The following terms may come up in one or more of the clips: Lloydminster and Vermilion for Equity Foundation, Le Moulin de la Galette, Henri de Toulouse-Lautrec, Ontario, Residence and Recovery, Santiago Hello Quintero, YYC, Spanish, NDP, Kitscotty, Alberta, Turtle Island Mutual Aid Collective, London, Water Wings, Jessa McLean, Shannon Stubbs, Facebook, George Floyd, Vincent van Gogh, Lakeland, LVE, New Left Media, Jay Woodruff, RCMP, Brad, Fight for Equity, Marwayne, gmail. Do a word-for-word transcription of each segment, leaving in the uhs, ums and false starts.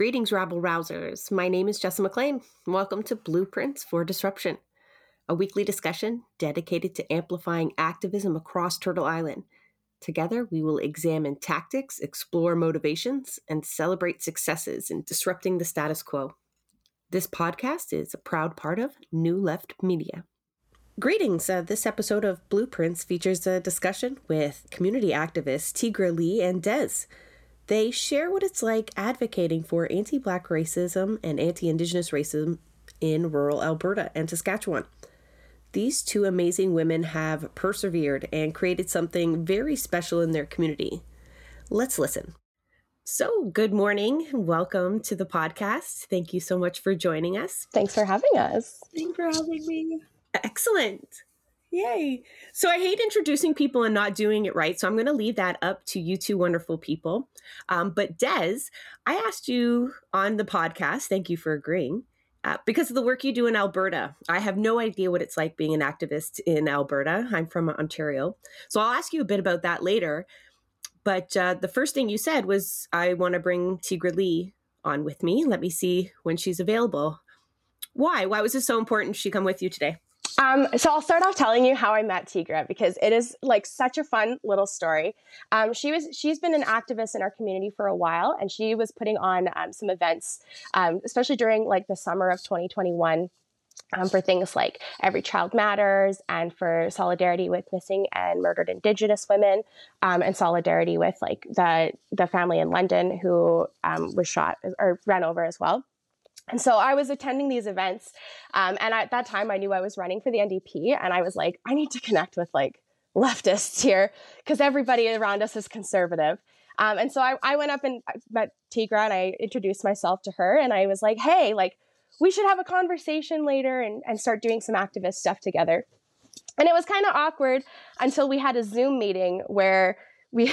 Greetings, rabble-rousers. My name is Jessa McLean. Welcome to Blueprints for Disruption, a weekly discussion dedicated to amplifying activism across Turtle Island. Together, we will examine tactics, explore motivations, and celebrate successes in disrupting the status quo. This podcast is a proud part of New Left Media. Greetings. Uh, this episode of Blueprints features a discussion with community activists Tigra-Lee and Des. They share what it's like advocating for anti-Black racism and anti-Indigenous racism in rural Alberta and Saskatchewan. These two amazing women have persevered and created something very special in their community. Let's listen. So, good morning and welcome to the podcast. Thank you so much for joining us. Thanks for having us. Thanks for having me. Excellent. Yay. So I hate introducing people and not doing it right, so I'm going to leave that up to you two wonderful people. Um, but Des, I asked you on the podcast, thank you for agreeing, uh, because of the work you do in Alberta. I have no idea what it's like being an activist in Alberta. I'm from Ontario. So I'll ask you a bit about that later. But uh, the first thing you said was, I want to bring Tigra-Lee on with me. Let me see when she's available. Why? Why was it so important she come with you today? Um, so I'll start off telling you how I met Tigra, because it is like such a fun little story. Um, she was, she's been an activist in our community for a while, and she was putting on um, some events, um, especially during like the summer of twenty twenty-one, um, for things like Every Child Matters and for solidarity with missing and murdered Indigenous women, um, and solidarity with like the, the family in London who um, was shot or ran over as well. And so I was attending these events, um, and at that time I knew I was running for the N D P, and I was like, I need to connect with like leftists here because everybody around us is conservative. Um, and so I, I went up and met Tigra, and I introduced myself to her, and I was like, hey, like we should have a conversation later and, and start doing some activist stuff together. And it was kind of awkward until we had a Zoom meeting where we,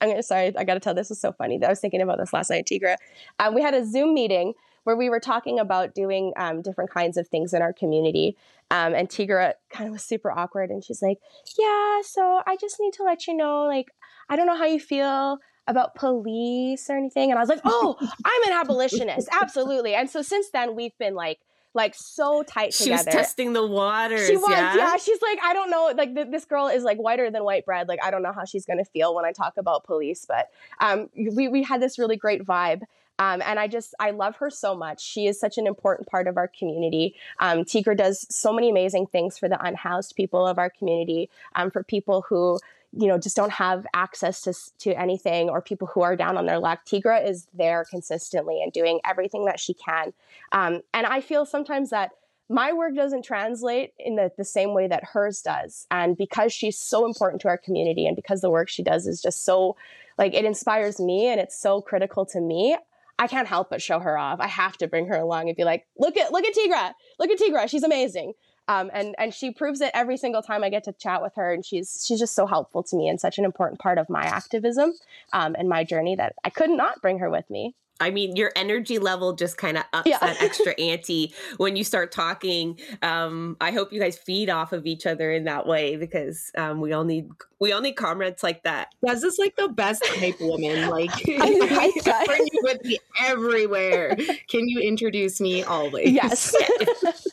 I'm gonna, sorry, I got to tell, this is so funny. I was thinking about this last night, Tigra. Um, we had a Zoom meeting where we were talking about doing um, different kinds of things in our community. Um, and Tigra kind of was super awkward. And she's like, yeah, so I just need to let you know, like, I don't know how you feel about police or anything. And I was like, oh, I'm an abolitionist. Absolutely. And so since then, we've been like, like so tight together. She was testing the waters. She was, yeah. yeah. She's like, I don't know. Like th- this girl is like whiter than white bread. Like, I don't know how she's going to feel when I talk about police. But um, we we had this really great vibe. Um, and I just, I love her so much. She is such an important part of our community. Um, Tigra does so many amazing things for the unhoused people of our community, um, for people who, you know, just don't have access to to anything, or people who are down on their luck. Tigra is there consistently and doing everything that she can. Um, and I feel sometimes that my work doesn't translate in the, the same way that hers does. And because she's so important to our community, and because the work she does is just so, like, it inspires me and it's so critical to me, I can't help but show her off. I have to bring her along and be like, look at, look at Tigra, look at Tigra. She's amazing. Um, and, and she proves it every single time I get to chat with her. And she's, she's just so helpful to me and such an important part of my activism, um, and my journey, that I could not bring her with me. I mean, your energy level just kind of ups yeah. that extra ante when you start talking. Um, I hope you guys feed off of each other in that way, because um, we all need we all need comrades like that. Des is like the best hype woman. Like, I bring you with me everywhere. Can you introduce me always? Yes. If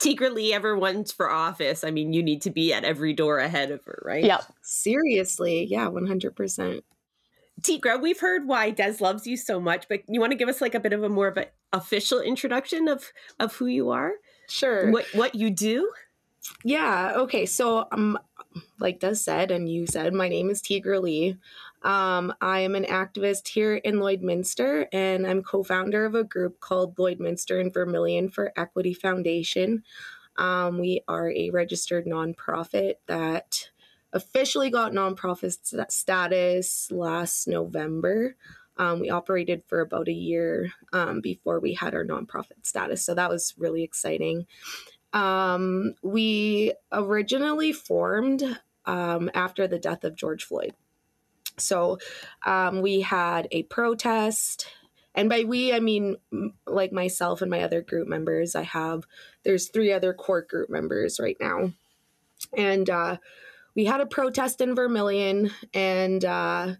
Tigra-Lee ever runs for office, I mean, you need to be at every door ahead of her, right? Yep. Seriously, yeah, one hundred percent. Tigra, we've heard why Des loves you so much, but you want to give us like a bit of a more of an official introduction of, of who you are? Sure. What what you do? Yeah. Okay. So, um, like Des said, and you said, my name is Tigra-Lee. Um, I am an activist here in Lloydminster, and I'm co-founder of a group called Lloydminster and Vermilion for Equity Foundation. Um, we are a registered nonprofit that officially got nonprofit status last November. Um, we operated for about a year um, before we had our nonprofit status, so that was really exciting. Um, we originally formed um, after the death of George Floyd. So um, we had a protest. And by we, I mean, like myself and my other group members, I have, there's three other core group members right now. And uh, we had a protest in Vermilion, and uh,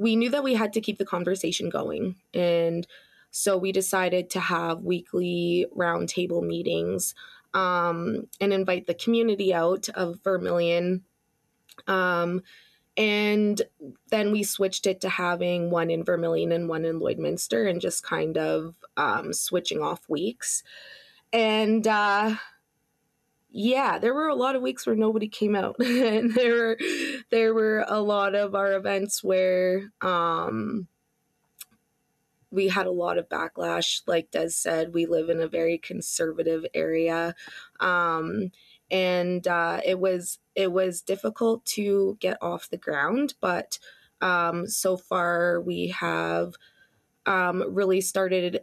we knew that we had to keep the conversation going. And so we decided to have weekly roundtable meetings um, and invite the community out of Vermilion. Um, and then we switched it to having one in Vermilion and one in Lloydminster, and just kind of um, switching off weeks. And uh, yeah, there were a lot of weeks where nobody came out. And there were, there were a lot of our events where um, we had a lot of backlash. Like Des said, we live in a very conservative area. Um, and uh, it was it was difficult to get off the ground. But um, so far we have um, really started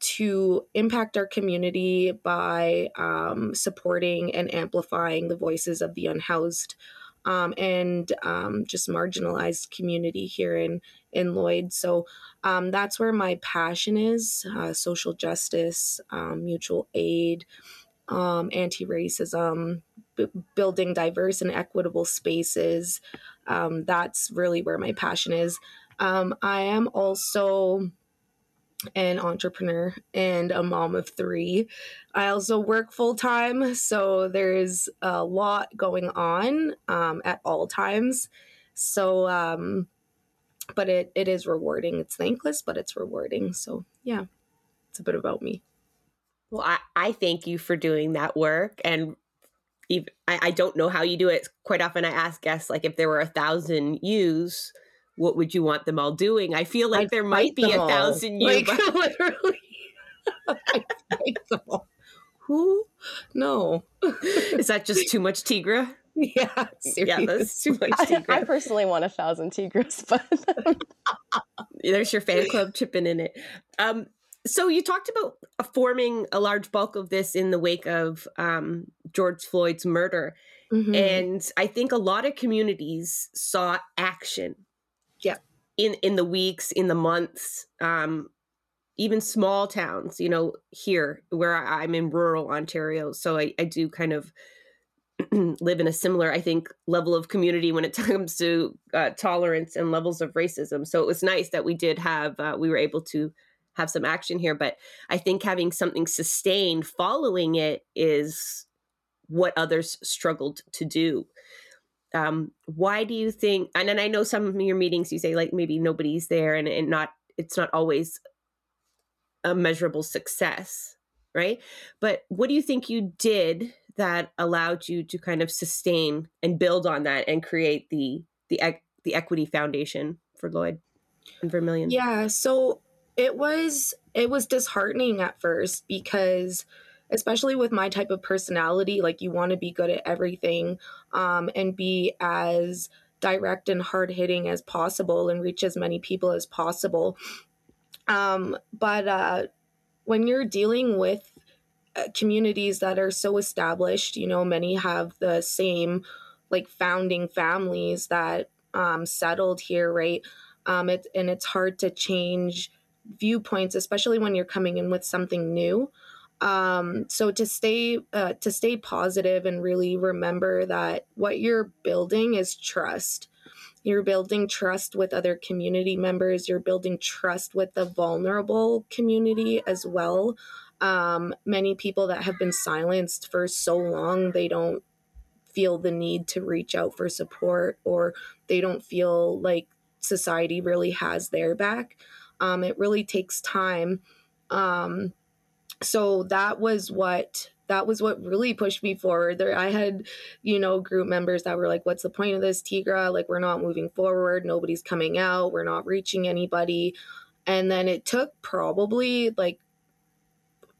to impact our community by um, supporting and amplifying the voices of the unhoused um, and um, just marginalized community here in, in Lloyd. So um, that's where my passion is, uh, social justice, um, mutual aid, um, anti-racism, b- building diverse and equitable spaces. Um, that's really where my passion is. Um, I am also an entrepreneur and a mom of three. I also work full time, so there is a lot going on um, at all times. So, um, but it it is rewarding. It's thankless, but it's rewarding. So, yeah, it's a bit about me. Well, I, I thank you for doing that work, and even, I, I don't know how you do it. Quite often, I ask guests, like, if there were a thousand yous, what would you want them all doing? I feel like I'd there might be a thousand you. Like, literally. I fight them all. Who? No. Is that just too much Tigra? Yeah. Seriously. Yeah, that's too much Tigra. I, I personally want a thousand Tigras, but there's your fan club chipping in it. Um, so you talked about forming a large bulk of this in the wake of um, George Floyd's murder. Mm-hmm. And I think a lot of communities saw action. Yeah, in in the weeks, in the months, um, even small towns, you know, here where I, I'm in rural Ontario. So I, I do kind of live in a similar, I think, level of community when it comes to uh, tolerance and levels of racism. So it was nice that we did have, uh, we were able to have some action here. But I think having something sustained following it is what others struggled to do. Um, why do you think, and then I know some of your meetings, you say like maybe nobody's there and, and not, it's not always a measurable success, right? But what do you think you did that allowed you to kind of sustain and build on that and create the, the, the Equity Foundation for Lloyd and Vermilion? Yeah. So it was, it was disheartening at first because especially with my type of personality, like you want to be good at everything um, and be as direct and hard hitting as possible and reach as many people as possible. Um, but uh, when you're dealing with communities that are so established, you know, many have the same like founding families that um, settled here, right? Um, it, and it's hard to change viewpoints, especially when you're coming in with something new. Um, so to stay, uh, to stay positive and really remember that what you're building is trust. You're building trust with other community members. You're building trust with the vulnerable community as well. Um, many people that have been silenced for so long, they don't feel the need to reach out for support, or they don't feel like society really has their back. Um, it really takes time. Um, So that was what that was what really pushed me forward. There, I had, you know, group members that were like, "What's the point of this, Tigra? Like, we're not moving forward. Nobody's coming out. We're not reaching anybody." And then it took probably like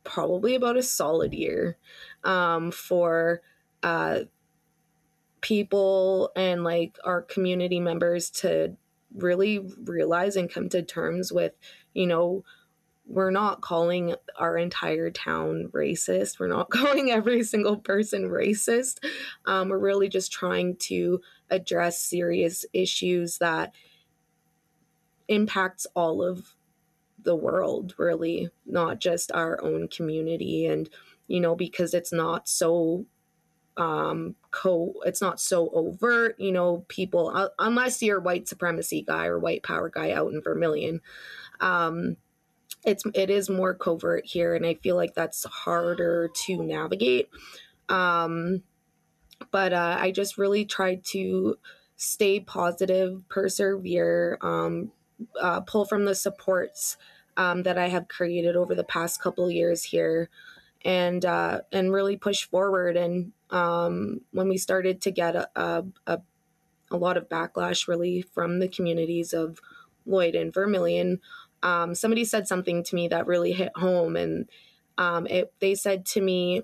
probably about a solid year um, for uh, people and like our community members to really realize and come to terms with, you know, we're not calling our entire town racist. We're not calling every single person racist. Um, we're really just trying to address serious issues that impacts all of the world, really, not just our own community. And, you know, because it's not so um, co, it's not so overt, you know, people, uh, unless you're a white supremacy guy or white power guy out in Vermilion, um, it's, it is more covert here. And I feel like that's harder to navigate. Um, but, uh, I just really tried to stay positive, persevere, um, uh, pull from the supports, um, that I have created over the past couple of years here, and, uh, and really push forward. And, um, when we started to get a, a, a, a lot of backlash really from the communities of Lloyd and Vermilion, um, somebody said something to me that really hit home, and, um, it, they said to me,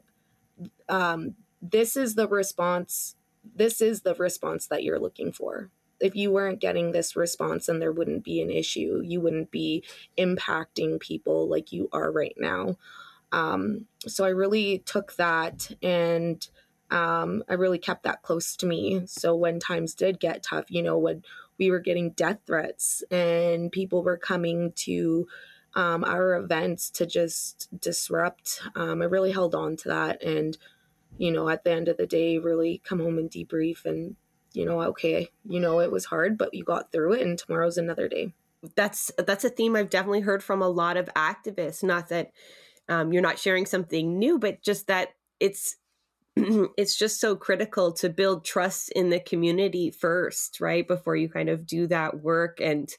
um, this is the response, this is the response that you're looking for. If you weren't getting this response, then there wouldn't be an issue. You wouldn't be impacting people like you are right now. Um, so I really took that, and um, I really kept that close to me. So when times did get tough, you know, when we were getting death threats and people were coming to um, our events to just disrupt, um, I really held on to that. And, you know, at the end of the day, really come home and debrief and, you know, okay, you know, it was hard, but you got through it, and tomorrow's another day. That's, that's a theme I've definitely heard from a lot of activists. Not that um, you're not sharing something new, but just that it's, it's just so critical to build trust in the community first, right? Before you kind of do that work. And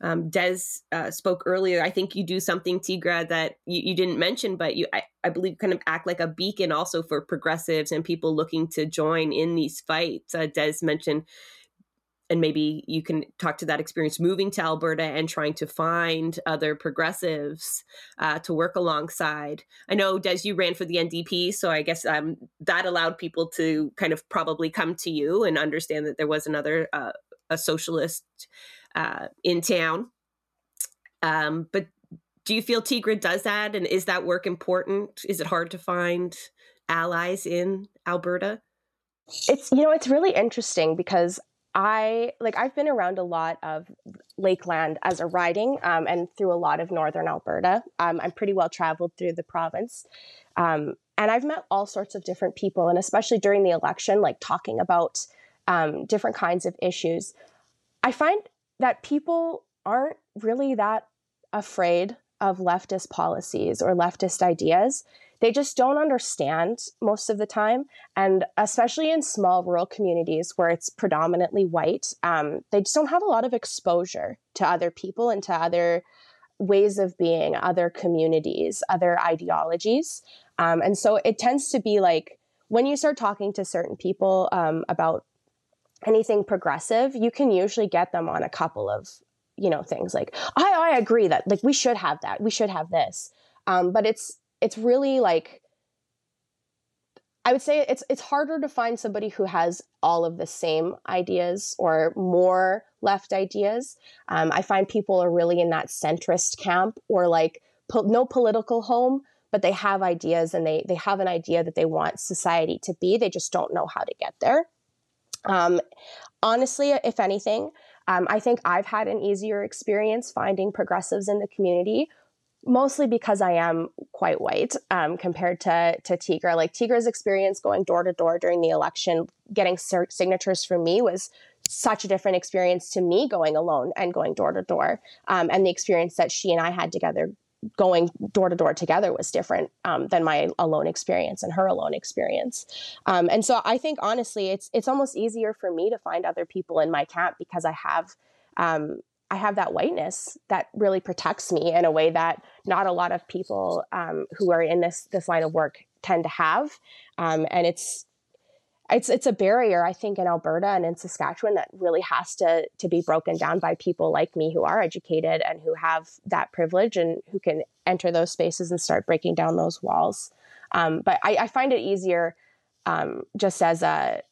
um, Des uh, spoke earlier. I think you do something, Tigra, that you, you didn't mention, but you, I, I believe, kind of act like a beacon also for progressives and people looking to join in these fights. Uh, Des mentioned, and maybe you can talk to that experience moving to Alberta and trying to find other progressives uh, to work alongside. I know, Des, you ran for the N D P, so I guess um, that allowed people to kind of probably come to you and understand that there was another uh, a socialist Uh, in town. Um, but do you feel Tigra does that? And is that work important? Is it hard to find allies in Alberta? It's, you know, it's really interesting because I, like, I've been around a lot of Lakeland as a riding um, and through a lot of northern Alberta. Um, I'm pretty well traveled through the province. Um, and I've met all sorts of different people, and especially during the election, like talking about um, different kinds of issues. I find that people aren't really that afraid of leftist policies or leftist ideas. They just don't understand most of the time. And especially in small rural communities where it's predominantly white, um, they just don't have a lot of exposure to other people and to other ways of being, other communities, other ideologies. Um, and so it tends to be like, when you start talking to certain people um, about anything progressive, you can usually get them on a couple of, you know, things like, I, I agree that, like, we should have that, we should have this. Um, but it's, it's really like, I would say it's, it's harder to find somebody who has all of the same ideas or more left ideas. Um, I find people are really in that centrist camp, or like po- no political home, but they have ideas, and they, they have an idea that they want society to be. They just don't know how to get there. Um, honestly, if anything, um, I think I've had an easier experience finding progressives in the community, mostly because I am quite white, um, compared to, to Tigra. Like, Tigra's experience going door to door during the election, getting signatures from me was such a different experience to me going alone and going door to door. Um, and the experience that she and I had together going door to door together was different um, than my alone experience and her alone experience. Um, and so I think, honestly, it's, it's almost easier for me to find other people in my camp because I have, um, I have that whiteness that really protects me in a way that not a lot of people um, who are in this, this line of work tend to have. Um, and it's, it's, it's a barrier, I think, in Alberta and in Saskatchewan that really has to, to be broken down by people like me who are educated and who have that privilege and who can enter those spaces and start breaking down those walls. Um, but I, I find it easier um, just as a,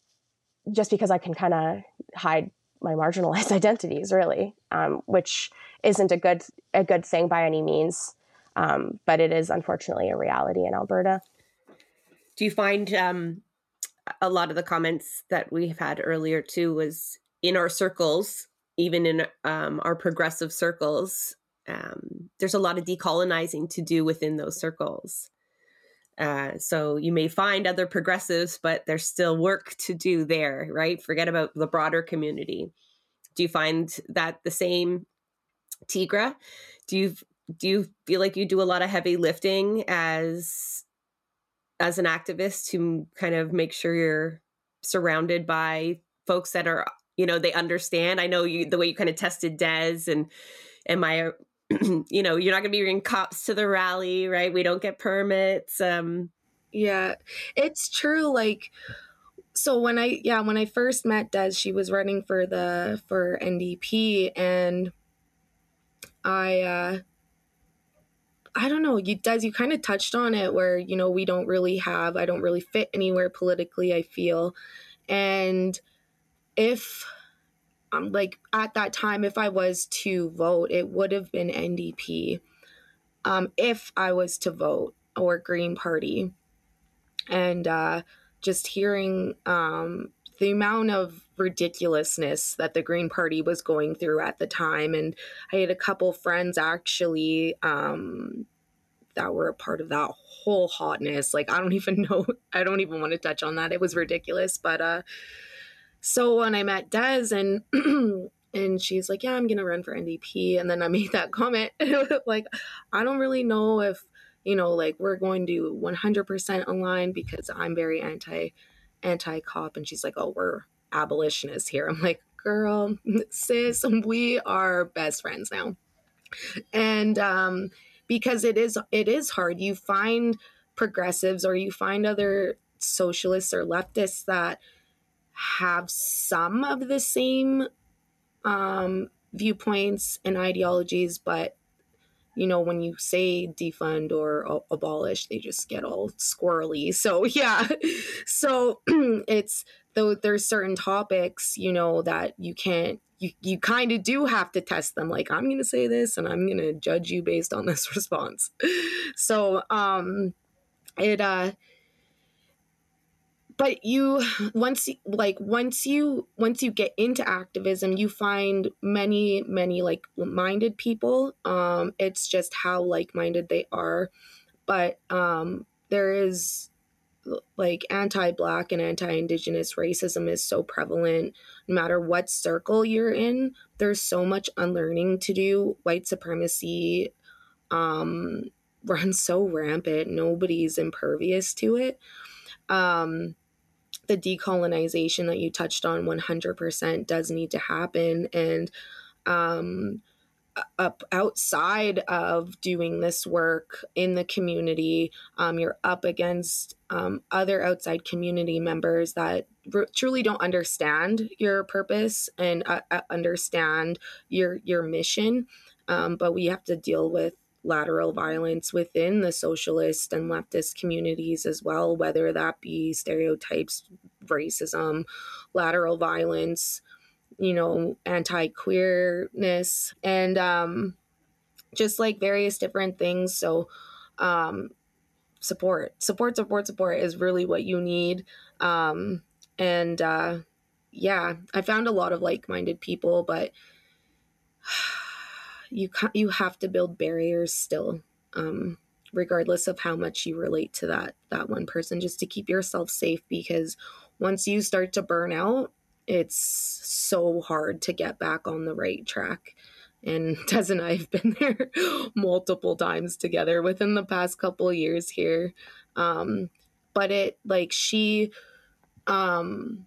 just because I can kind of hide my marginalized identities, really, um, which isn't a good, a good thing by any means. Um, but it is, unfortunately, a reality in Alberta. Do you find, um, a lot of the comments that we've had earlier too was in our circles, even in um, our progressive circles, um, there's a lot of decolonizing to do within those circles. Uh, so you may find other progressives, but there's still work to do there, right? Forget about the broader community. Do you find that the same, Tigra? Do you do you feel like you do a lot of heavy lifting as as an activist to kind of make sure you're surrounded by folks that are, you know, they understand? I know you the way you kind of tested Des and and my. You know, you're not going to be bringing cops to the rally, right? We don't get permits. Um, yeah, it's true. Like, so when I, yeah, when I first met Des, she was running for the, for N D P, and I, uh, I don't know, you Des, you kind of touched on it where, you know, we don't really have, I don't really fit anywhere politically, I feel. And if Um, like at that time, if I was to vote, it would have been N D P um, if I was to vote, or Green Party. And uh, just hearing um, the amount of ridiculousness that the Green Party was going through at the time. And I had a couple friends actually um, that were a part of that whole hotness. Like, I don't even know. I don't even want to touch on that. It was ridiculous. But uh so when I met Des and and she's like, yeah, I'm going to run for N D P. And then I made that comment, like, I don't really know if, you know, like we're going to one hundred percent align because I'm very anti, anti-cop. And she's like, oh, we're abolitionists here. I'm like, girl, sis, we are best friends now. And um, because it is, it is hard. You find progressives or you find other socialists or leftists that have some of the same um, viewpoints and ideologies, but you know, when you say defund or uh, abolish, they just get all squirrely. So yeah, so it's though there's certain topics, you know, that you can't, you, you kind of do have to test them. Like, I'm going to say this and I'm going to judge you based on this response. So um, it, uh, But you, once, like, once you, once you get into activism, you find many, many like-minded people. Um, it's just how like-minded they are. But um, there is, like, anti-Black and anti-Indigenous racism is so prevalent. No matter what circle you're in, there's so much unlearning to do. White supremacy um, runs so rampant. Nobody's impervious to it. Um, The decolonization that you touched on one hundred percent does need to happen. And um, up outside of doing this work in the community, um, you're up against um, other outside community members that r- truly don't understand your purpose and uh, understand your, your mission. Um, but we have to deal with lateral violence within the socialist and leftist communities as well, whether that be stereotypes, racism, lateral violence, you know, anti-queerness, and um, just like various different things. So um, support, support, support, support is really what you need. Um, and uh, yeah, I found a lot of like-minded people, but you ca- you have to build barriers still, um, regardless of how much you relate to that, that one person, just to keep yourself safe, because once you start to burn out, it's so hard to get back on the right track. And Des and I have been there multiple times together within the past couple of years here. Um, but it like she, um,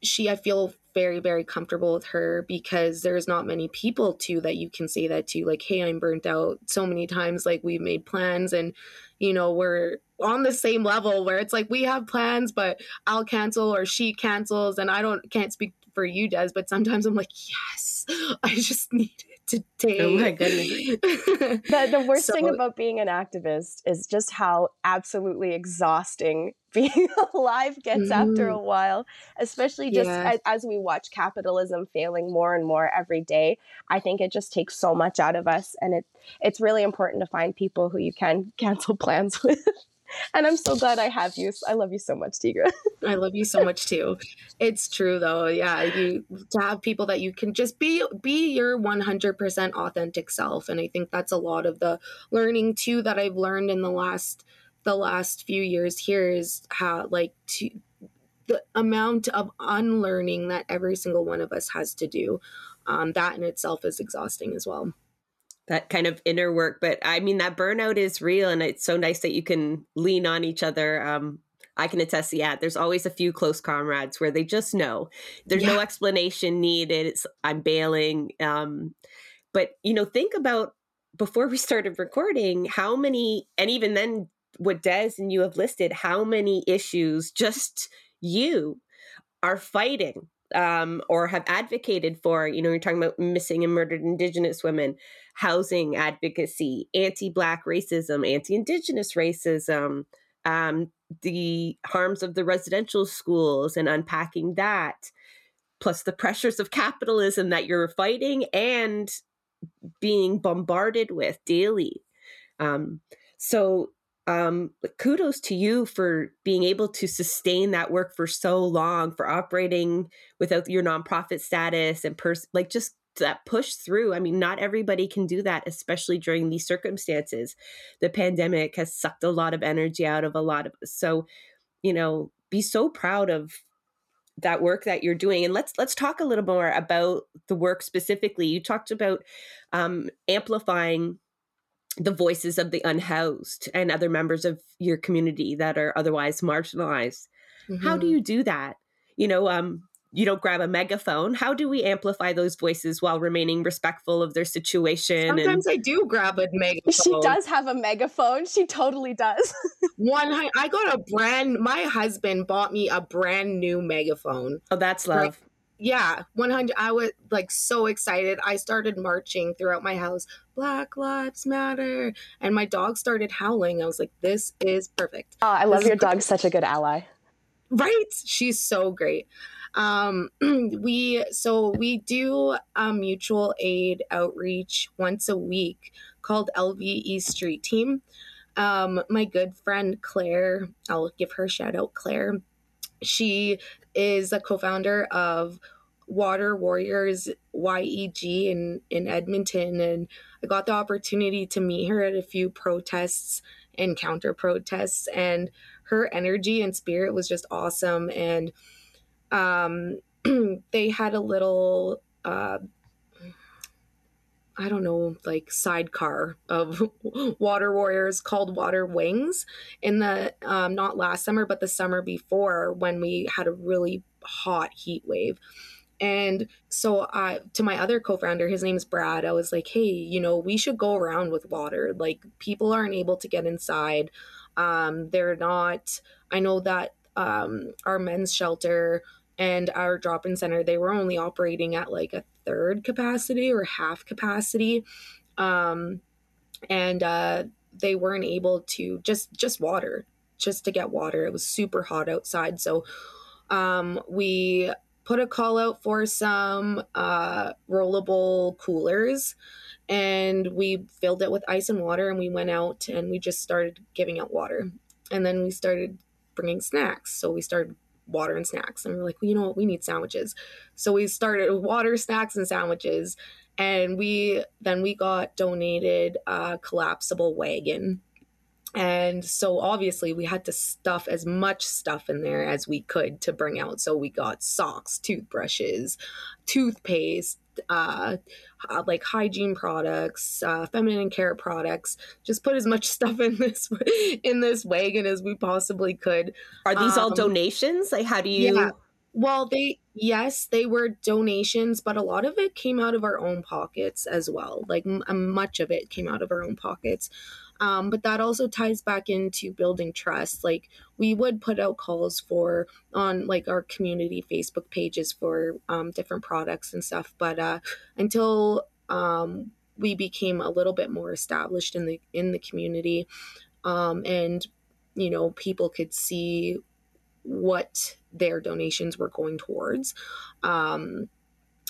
she, I feel very, very comfortable with her because there's not many people too that you can say that to, like, hey, I'm burnt out so many times. Like, we've made plans and, you know, we're on the same level where it's like, we have plans, but I'll cancel or she cancels. And I don't, can't speak for you, Des, but sometimes I'm like, yes, I just need it today. Oh my goodness. the, the worst so, thing about being an activist is just how absolutely exhausting being alive gets mm. after a while, especially just yeah. as, as we watch capitalism failing more and more every day. I think it just takes so much out of us, and it it's really important to find people who you can cancel plans with. And I'm so glad I have you. I love you so much, Tigra. I love you so much too. It's true though. Yeah, you to have people that you can just be be your one hundred percent authentic self, and I think that's a lot of the learning too that I've learned in the last the last few years here is how, like, to the amount of unlearning that every single one of us has to do. Um, that in itself is exhausting as well. That kind of inner work. But I mean, that burnout is real. And it's so nice that you can lean on each other. Um, I can attest to that. Yeah, there's always a few close comrades where they just know there's yeah. no explanation needed. It's, I'm bailing. Um, but, you know, think about before we started recording, how many, and even then what Des and you have listed, how many issues just you are fighting Um, or have advocated for. You know, you're talking about missing and murdered Indigenous women, housing advocacy, anti-Black racism, anti-Indigenous racism, um, the harms of the residential schools and unpacking that, plus the pressures of capitalism that you're fighting and being bombarded with daily. Um, so Um, kudos to you for being able to sustain that work for so long, for operating without your nonprofit status and pers- like just that push through. I mean, not everybody can do that, especially during these circumstances. The pandemic has sucked a lot of energy out of a lot of us. So, you know, be so proud of that work that you're doing. And let's let's talk a little more about the work specifically. You talked about um, amplifying the voices of the unhoused and other members of your community that are otherwise marginalized. Mm-hmm. How do you do that? You know, um, you don't grab a megaphone. How do we amplify those voices while remaining respectful of their situation? Sometimes and- I do grab a megaphone. She does have a megaphone. She totally does. One, I got a brand, my husband bought me a brand new megaphone. Oh, that's love. Like, yeah, one hundred. I was like so excited. I started marching throughout my house. Black Lives Matter. And my dog started howling. I was like, this is perfect. Oh, I love your dog. Such a good ally. Right? She's so great. Um, we so we do a mutual aid outreach once a week called L V E Street Team. Um, my good friend, Claire, I'll give her a shout out, Claire. She is a co-founder of Water Warriors Y E G in, in Edmonton. And I got the opportunity to meet her at a few protests and counter protests, and her energy and spirit was just awesome. And um, they had a little, uh, I don't know, like sidecar of Water Warriors called Water Wings in the, um, not last summer, but the summer before, when we had a really hot heat wave. And so uh, to my other co-founder, his name's Brad, I was like, hey, you know, we should go around with water. Like, people aren't able to get inside. Um, they're not, I know that um, our men's shelter and our drop-in center, they were only operating at like a third capacity or half capacity. Um, and uh, they weren't able to just, just water, just to get water. It was super hot outside. So um, we... put a call out for some uh, rollable coolers, and we filled it with ice and water, and we went out and we just started giving out water. And then we started bringing snacks. So we started water and snacks, and we're like, well, you know what, we need sandwiches. So we started water, snacks, and sandwiches. And we then we got donated a collapsible wagon. And so obviously we had to stuff as much stuff in there as we could to bring out. So we got socks, toothbrushes, toothpaste, uh, like hygiene products, uh, feminine care products. Just put as much stuff in this in this wagon as we possibly could. Are these um, all donations? Like, how do you? Yeah. Well, they yes, they were donations, but a lot of it came out of our own pockets as well. Like m- much of it came out of our own pockets. Um, but that also ties back into building trust. Like, we would put out calls for on like our community Facebook pages for um, different products and stuff. But uh, until um, we became a little bit more established in the in the community, um, and you know, people could see what their donations were going towards. Um,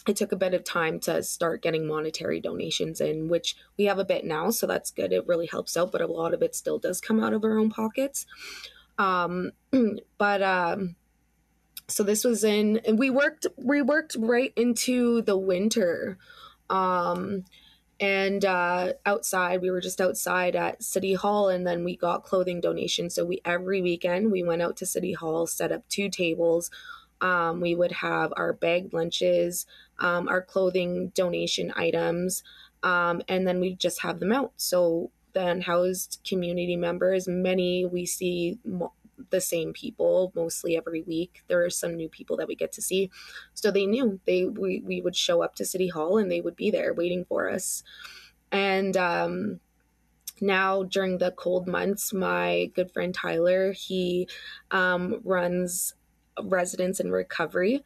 It took a bit of time to start getting monetary donations in, which we have a bit now, so that's good. It really helps out, but a lot of it still does come out of our own pockets. Um, but um, so this was in, and we worked, we worked right into the winter, um, And uh, outside, we were just outside at City Hall, and then we got clothing donations. So we every weekend we went out to City Hall, set up two tables. Um, we would have our bagged lunches, um, our clothing donation items, um, and then we just have them out. So the unhoused community members, many we see mo- the same people mostly every week. There are some new people that we get to see. So they knew they we, we would show up to City Hall and they would be there waiting for us. And um, now during the cold months, my good friend Tyler, he um, runs Residence and Recovery,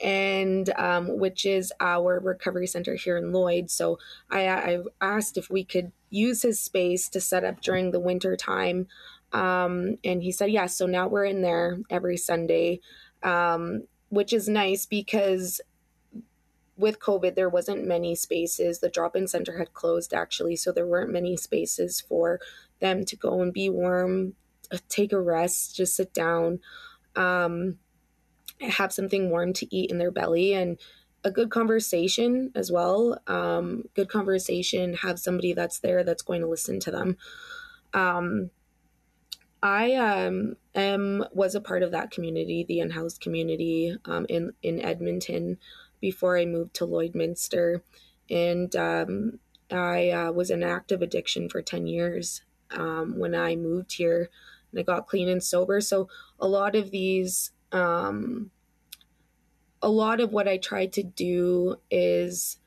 and um, which is our recovery center here in Lloyd. So I, I asked if we could use his space to set up during the winter time. Um, and he said, yeah, so now we're in there every Sunday, um, which is nice because with COVID, there wasn't many spaces. The drop-in center had closed actually, so there weren't many spaces for them to go and be warm, take a rest, just sit down, um, have something warm to eat in their belly and a good conversation as well. Um, good conversation, have somebody that's there that's going to listen to them. Um, I um, am was a part of that community, the unhoused community um, in, in Edmonton before I moved to Lloydminster. And um, I uh, was in active addiction for ten years um, when I moved here, and I got clean and sober. So a lot of these, um, a lot of what I tried to do is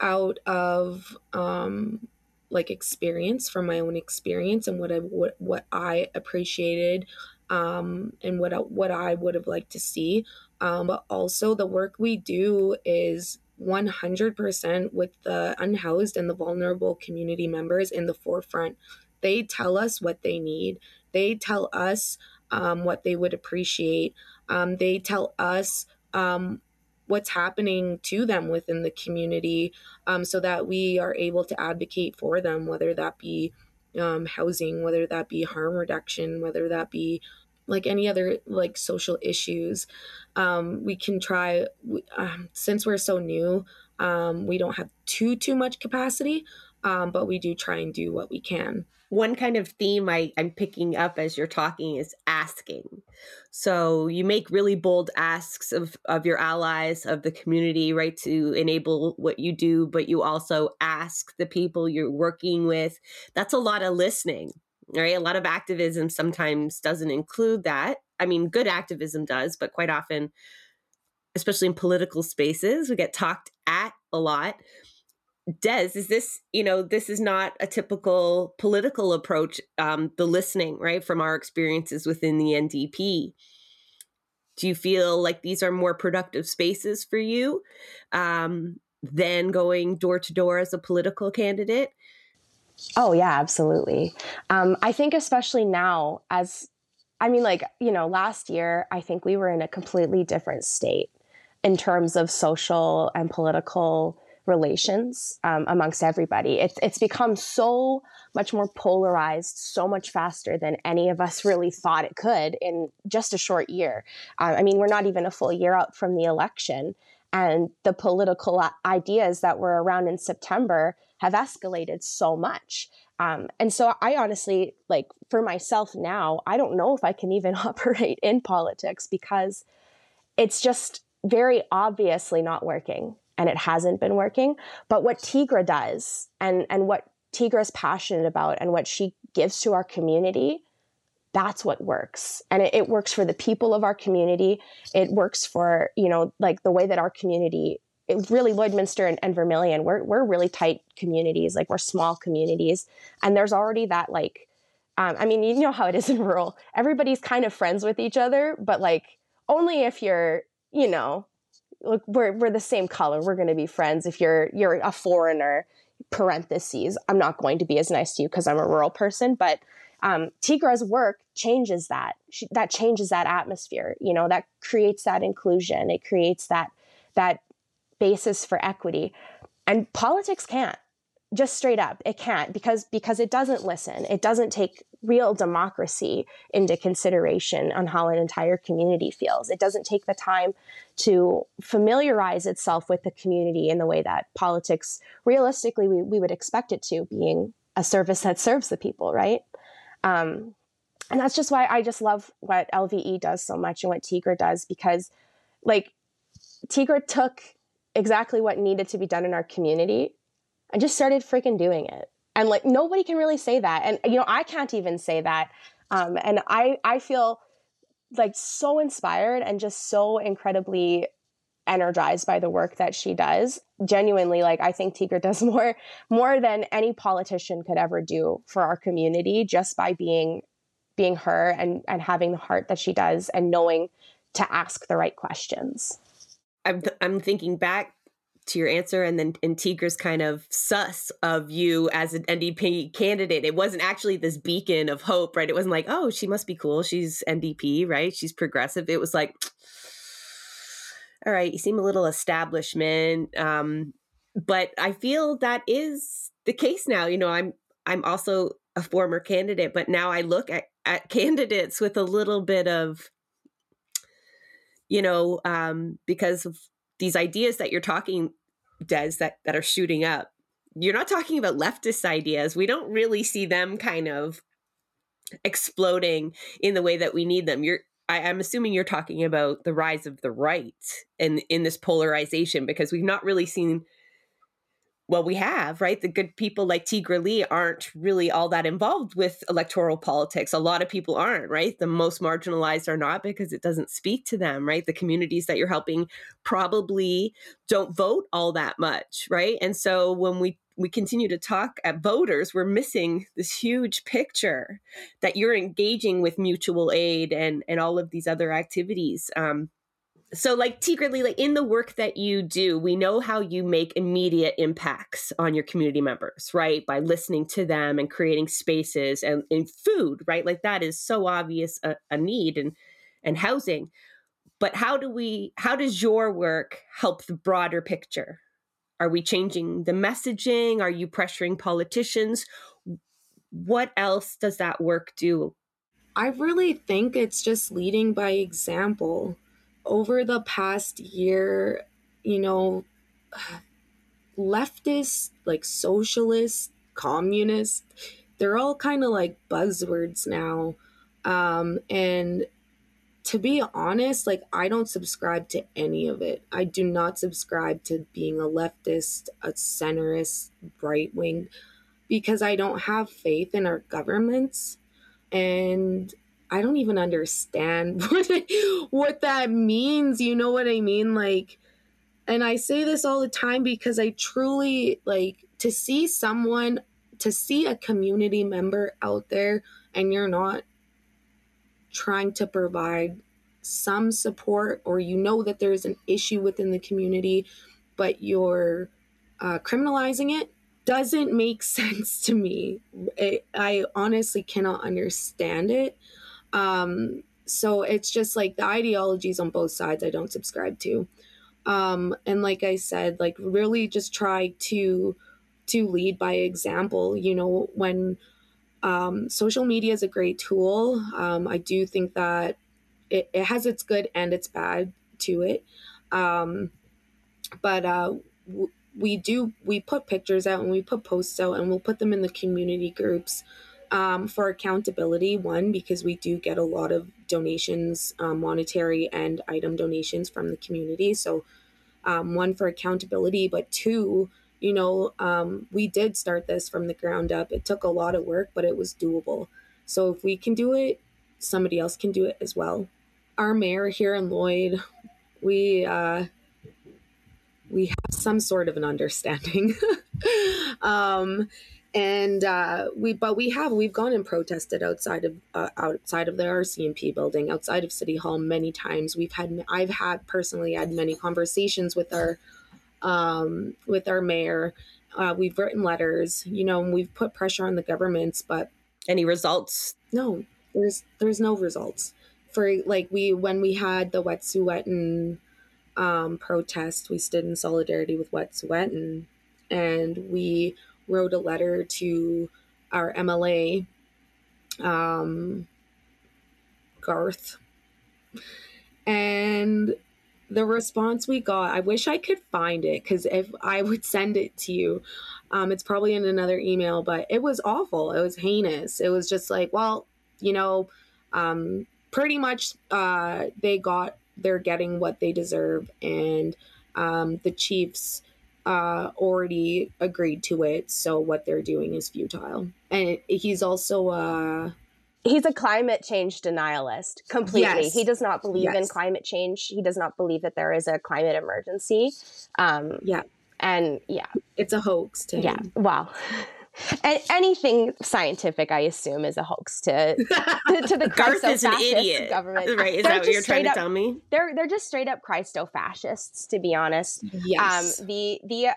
out of... Um, like experience from my own experience and what I what, what I appreciated um, and what I, what I would have liked to see. Um, but also the work we do is one hundred percent with the unhoused and the vulnerable community members in the forefront. They tell us what they need. They tell us um, what they would appreciate. Um, they tell us um, what's happening to them within the community um, so that we are able to advocate for them, whether that be um, housing, whether that be harm reduction, whether that be like any other like social issues. Um, we can try, we, um, since we're so new, um, we don't have too, too much capacity, um, but we do try and do what we can. One kind of theme I, I'm picking up as you're talking is asking. So you make really bold asks of, of your allies, of the community, right, to enable what you do, but you also ask the people you're working with. That's a lot of listening, right? A lot of activism sometimes doesn't include that. I mean, good activism does, but quite often, especially in political spaces, we get talked at a lot. Des, is this, you know, this is not a typical political approach, um, the listening, right, from our experiences within the N D P. Do you feel like these are more productive spaces for you um, than going door to door as a political candidate? Oh, yeah, absolutely. Um, I think especially now as, I mean, like, you know, last year, I think we were in a completely different state in terms of social and political relations um, amongst everybody. It's it's become so much more polarized, so much faster than any of us really thought it could in just a short year. Uh, I mean, we're not even a full year out from the election, and the political ideas that were around in September have escalated so much. Um, and so I honestly, like for myself now, I don't know if I can even operate in politics because it's just very obviously not working. And it hasn't been working. But what Tigra does and, and what Tigra is passionate about and what she gives to our community, that's what works. And it, it works for the people of our community. It works for, you know, like the way that our community, it really Lloydminster and, and Vermilion, we're, we're really tight communities, like we're small communities. And there's already that like, um, I mean, you know how it is in rural, everybody's kind of friends with each other, but like only if you're, you know, look, we're we're the same color. We're going to be friends. If you're you're a foreigner, parentheses, I'm not going to be as nice to you because I'm a rural person. But um, Tigra's work changes that. She, that changes that atmosphere. You know, that creates that inclusion. It creates that that basis for equity. And politics can't. Just straight up, it can't, because because it doesn't listen. It doesn't take real democracy into consideration on how an entire community feels. It doesn't take the time to familiarize itself with the community in the way that politics, realistically, we, we would expect it to, being a service that serves the people, right? Um, and that's just why I just love what L V E does so much and what Tigra does, because, like, Tigra took exactly what needed to be done in our community and just started freaking doing it. And, like, nobody can really say that. And, you know, I can't even say that. Um, and I, I feel, like, so inspired and just so incredibly energized by the work that she does. Genuinely, like, I think Tigra does more, more than any politician could ever do for our community, just by being, being her and, and having the heart that she does and knowing to ask the right questions. I'm, th- I'm thinking back to your answer, and then and Tigra's kind of suss of you as an N D P candidate. It wasn't actually this beacon of hope, right? It wasn't like, oh, she must be cool, she's N D P, right? She's progressive. It was like, all right, you seem a little establishment, um, but I feel that is the case now. You know, I'm I'm also a former candidate, but now I look at, at candidates with a little bit of, you know, um, because of these ideas that you're talking, Des, that, that are shooting up, you're not talking about leftist ideas. We don't really see them kind of exploding in the way that we need them. You're, I, I'm assuming you're talking about the rise of the right and in this polarization, because we've not really seen, well, we have, right? The good people like Tigra-Lee aren't really all that involved with electoral politics. A lot of people aren't, right? The most marginalized are not, because it doesn't speak to them, right? The communities that you're helping probably don't vote all that much, right? And so when we, we continue to talk at voters, we're missing this huge picture that you're engaging with mutual aid and, and all of these other activities. Um, So like Tigra-Lee, like in the work that you do, we know how you make immediate impacts on your community members, right? By listening to them and creating spaces and, and food, right? Like that is so obvious a, a need, and, and housing. But how do we, how does your work help the broader picture? Are we changing the messaging? Are you pressuring politicians? What else does that work do? I really think it's just leading by example. Over the past year, you know, leftist, like socialist, communist, they're all kind of like buzzwords now. Um, and to be honest, like I don't subscribe to any of it. I do not subscribe to being a leftist, a centrist, right wing, because I don't have faith in our governments. And I don't even understand what, what that means. You know what I mean? Like, and I say this all the time because I truly like to see someone, to see a community member out there and you're not trying to provide some support, or you know that there's an issue within the community, but you're uh, criminalizing it, doesn't make sense to me. It, I honestly cannot understand it. Um, so it's just like the ideologies on both sides I don't subscribe to. Um, and like I said, like really just try to, to lead by example. You know, when, um, social media is a great tool. Um, I do think that it, it has its good and its bad to it. Um, but, uh, w- we do, we put pictures out and we put posts out and we'll put them in the community groups. Um, for accountability, one, because we do get a lot of donations, um, monetary and item donations from the community. So um, one, for accountability, but two, you know, um, we did start this from the ground up. It took a lot of work, but it was doable. So if we can do it, somebody else can do it as well. Our mayor here in Lloyd, we uh, we have some sort of an understanding. um And uh, we, but we have, we've gone and protested outside of, uh, outside of the R C M P building, outside of City Hall many times. We've had, I've had personally had many conversations with our, um, with our mayor. Uh, we've written letters, you know, and we've put pressure on the governments, but. Any results? No, there's, there's no results for like we, when we had the Wet'suwet'en um, protest, we stood in solidarity with Wet'suwet'en, and we wrote a letter to our M L A, um, Garth, and the response we got, I wish I could find it, because if I would send it to you, um, it's probably in another email, but it was awful. It was heinous. It was just like, well, you know, um, pretty much uh, they got, they're getting what they deserve. And um, the chiefs uh, already agreed to it. So what they're doing is futile. And he's also a... Uh, He's a climate change denialist completely. Yes. He does not believe yes. in climate change. He does not believe that there is a climate emergency. Um, yeah. And yeah. It's a hoax to yeah. him. Yeah. Wow. And anything scientific, I assume, is a hoax to to, to the Garth is an idiot. Government. Right? Is they're that what you're trying to up, tell me? They're they're just straight up Christo-fascists, to be honest. Yes. Um, the the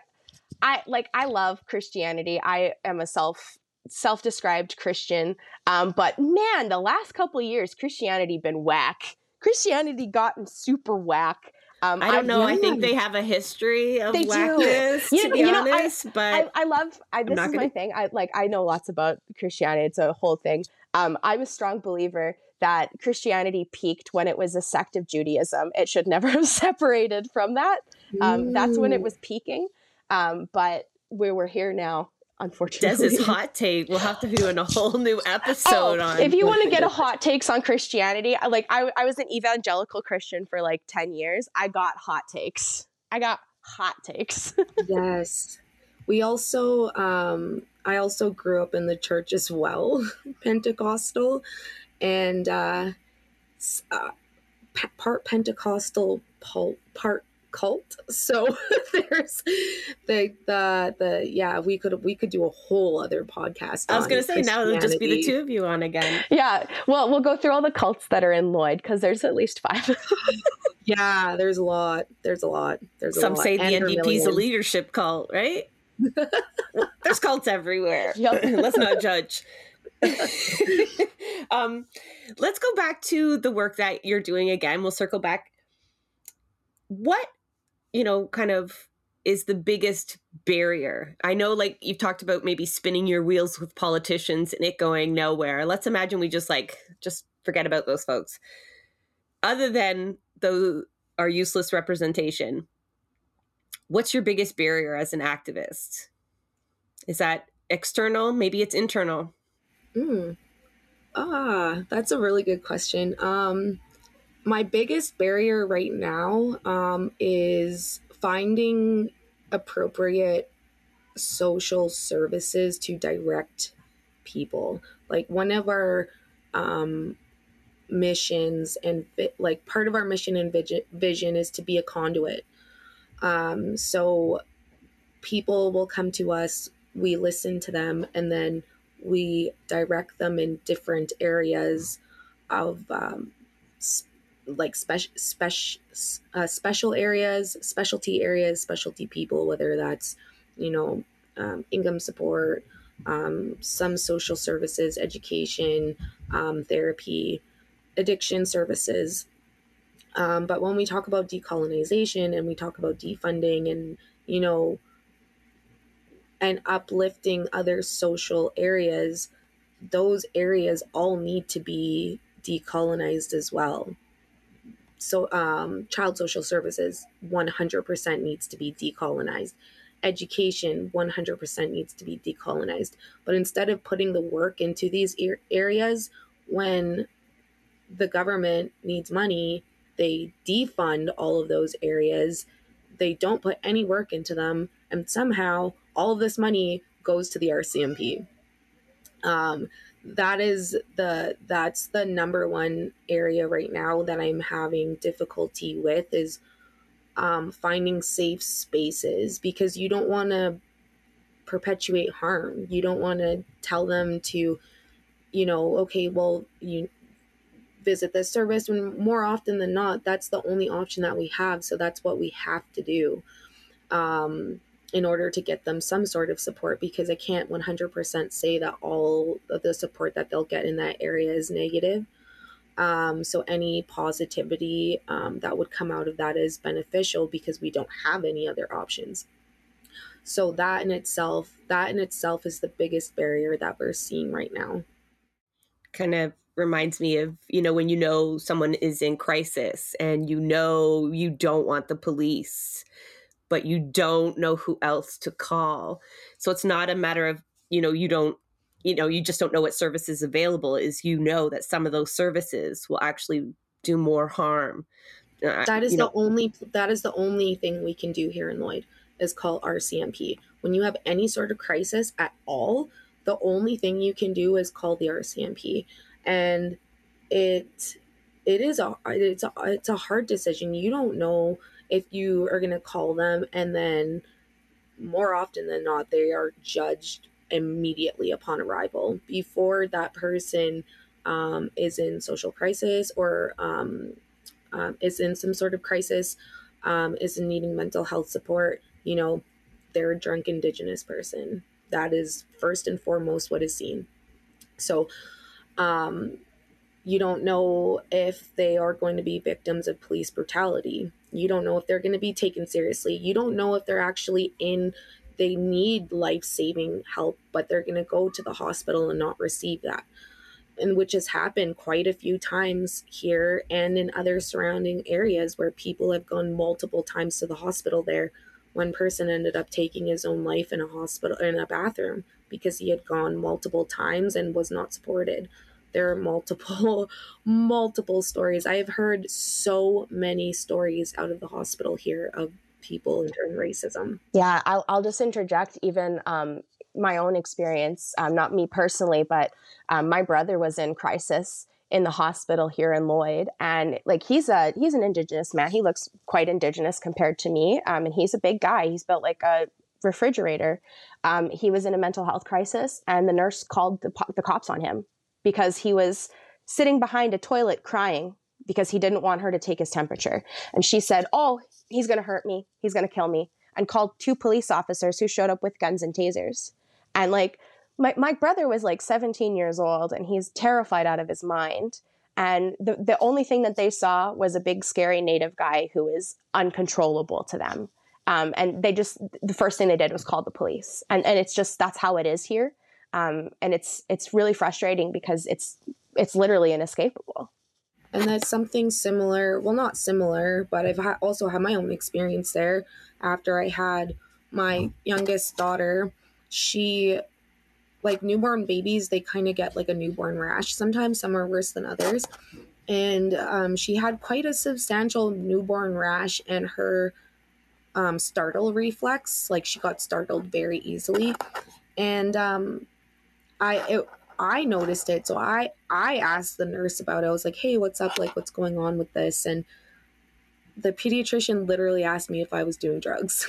I like I love Christianity. I am a self. self-described Christian, um, but man, the last couple of years, Christianity been whack. Christianity gotten super whack. Um, I don't know. I, I think they have a history of whackness, to be honest. But I love. I, this is my thing. I like. I know lots about Christianity. It's a whole thing. Um, I'm a strong believer that Christianity peaked when it was a sect of Judaism. It should never have separated from that. Um, mm. That's when it was peaking. Um, but we we're here now. Unfortunately, Des's hot take. We'll have to do a whole new episode oh, on. If you want to get a hot takes on Christianity, like I, I was an evangelical Christian for like ten years. I got hot takes. I got hot takes. Yes, we also. Um, I also grew up in the church as well, Pentecostal, and uh, uh, part Pentecostal, part. Cult. So there's the the the yeah we could we could do a whole other podcast. I was gonna say now it'll just be the two of you on again. Yeah, well we'll go through all the cults that are in Lloyd because there's at least five. Yeah, there's a lot. There's a lot. There's a some lot. Say the N D P is a leadership cult, right? There's cults everywhere. Yep. Let's not judge. um, let's go back to the work that you're doing again. We'll circle back. What, you know, kind of is the biggest barrier? I know, like, you've talked about maybe spinning your wheels with politicians and it going nowhere. Let's imagine we just, like, just forget about those folks. Other than those, our useless representation, what's your biggest barrier as an activist? Is that external? Maybe it's internal. Mm. Ah, that's a really good question. Um My biggest barrier right now um, is finding appropriate social services to direct people. Like one of our um, missions and vi- like part of our mission and vision is to be a conduit. Um, so people will come to us, we listen to them, and then we direct them in different areas of um, like special special uh, special areas, specialty areas, specialty people, whether that's, you know, um, income support, um, some social services, education, um, therapy, addiction services. Um, but when we talk about decolonization and we talk about defunding and, you know, and uplifting other social areas, those areas all need to be decolonized as well. So um, child social services one hundred percent needs to be decolonized. Education one hundred percent needs to be decolonized. But instead of putting the work into these er- areas, when the government needs money, they defund all of those areas. They don't put any work into them. And somehow all of this money goes to the R C M P. Um, That is the that's the number one area right now that I'm having difficulty with is um, finding safe spaces, because you don't want to perpetuate harm. You don't want to tell them to, you know, okay, well, you visit this service when more often than not, that's the only option that we have. So that's what we have to do um in order to get them some sort of support, because I can't one hundred percent say that all of the support that they'll get in that area is negative. Um, so any positivity um, that would come out of that is beneficial because we don't have any other options. So that in itself, that in itself is the biggest barrier that we're seeing right now. Kind of reminds me of, you know, when you know someone is in crisis and you know you don't want the police, but you don't know who else to call. So it's not a matter of, you know, you don't, you know, you just don't know what services available is. You know that some of those services will actually do more harm. Uh, that is the know. only, that is the only thing we can do here in Lloyd is call R C M P. When you have any sort of crisis at all, the only thing you can do is call the R C M P. And it, it is a, it's a, it's a hard decision. You don't know if you are going to call them, and then more often than not, they are judged immediately upon arrival before that person um, is in social crisis or um, um, is in some sort of crisis, um, is needing mental health support. You know, they're a drunk Indigenous person. That is first and foremost what is seen. So um, you don't know if they are going to be victims of police brutality. You don't know if they're going to be taken seriously. You don't know if they're actually in, they need life-saving help, but they're going to go to the hospital and not receive that. And which has happened quite a few times here and in other surrounding areas where people have gone multiple times to the hospital there. One person ended up taking his own life in a hospital, in a bathroom, because he had gone multiple times and was not supported. There are multiple, multiple stories. I have heard so many stories out of the hospital here of people enduring racism. Yeah, I'll, I'll just interject even um, my own experience, um, not me personally, but um, my brother was in crisis in the hospital here in Lloyd. And like, he's a, he's an Indigenous man. He looks quite Indigenous compared to me. Um, and he's a big guy. He's built like a refrigerator. Um, he was in a mental health crisis, and the nurse called the, the cops on him, because he was sitting behind a toilet crying because he didn't want her to take his temperature. And she said, oh, he's going to hurt me. He's going to kill me. And called two police officers who showed up with guns and tasers. And like, my, my brother was like seventeen years old, and he's terrified out of his mind. And the, the only thing that they saw was a big, scary Native guy who is uncontrollable to them. Um, and they just, the first thing they did was call the police. And, and it's just, that's how it is here. Um, and it's it's really frustrating because it's it's literally inescapable. And that's something similar. Well, not similar, but I've ha- also had my own experience there. After I had my youngest daughter, she, like newborn babies, they kind of get like a newborn rash sometimes. Some are worse than others. And um, she had quite a substantial newborn rash, and her um, startle reflex, like she got startled very easily. And um, I it, I noticed it, so I, I asked the nurse about it. I was like, hey, what's up? Like, what's going on with this? And the pediatrician literally asked me if I was doing drugs.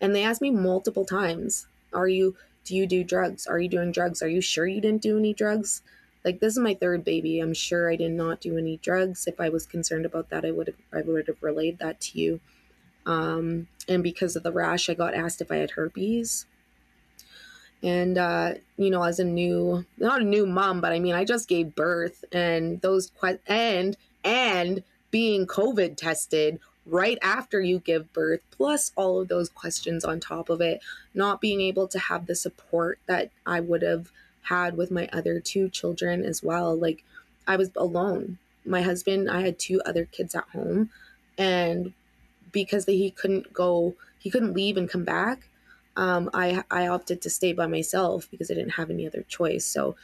And they asked me multiple times, are you, do you do drugs? Are you doing drugs? Are you sure you didn't do any drugs? Like, this is my third baby. I'm sure I did not do any drugs. If I was concerned about that, I would have I would have relayed that to you. Um, and because of the rash, I got asked if I had herpes. And, uh, you know, as a new, not a new mom, but I mean, I just gave birth, and those, que- and, and being COVID tested right after you give birth, plus all of those questions on top of it, not being able to have the support that I would have had with my other two children as well. Like, I was alone. My husband, I had two other kids at home, and because he couldn't go, he couldn't leave and come back. Um, I, I opted to stay by myself because I didn't have any other choice. So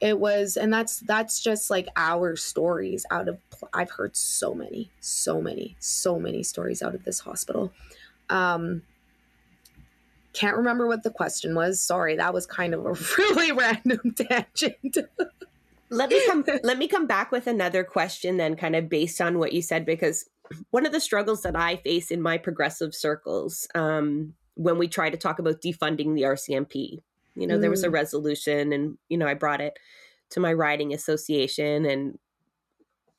it was, and that's, that's just like our stories out of, I've heard so many, so many, so many stories out of this hospital. Um, can't remember what the question was. Sorry. That was kind of a really random tangent. let me come, let me come back with another question then, kind of based on what you said, because one of the struggles that I face in my progressive circles, um, when we try to talk about defunding the R C M P, you know, mm. there was a resolution, and, you know, I brought it to my riding association, and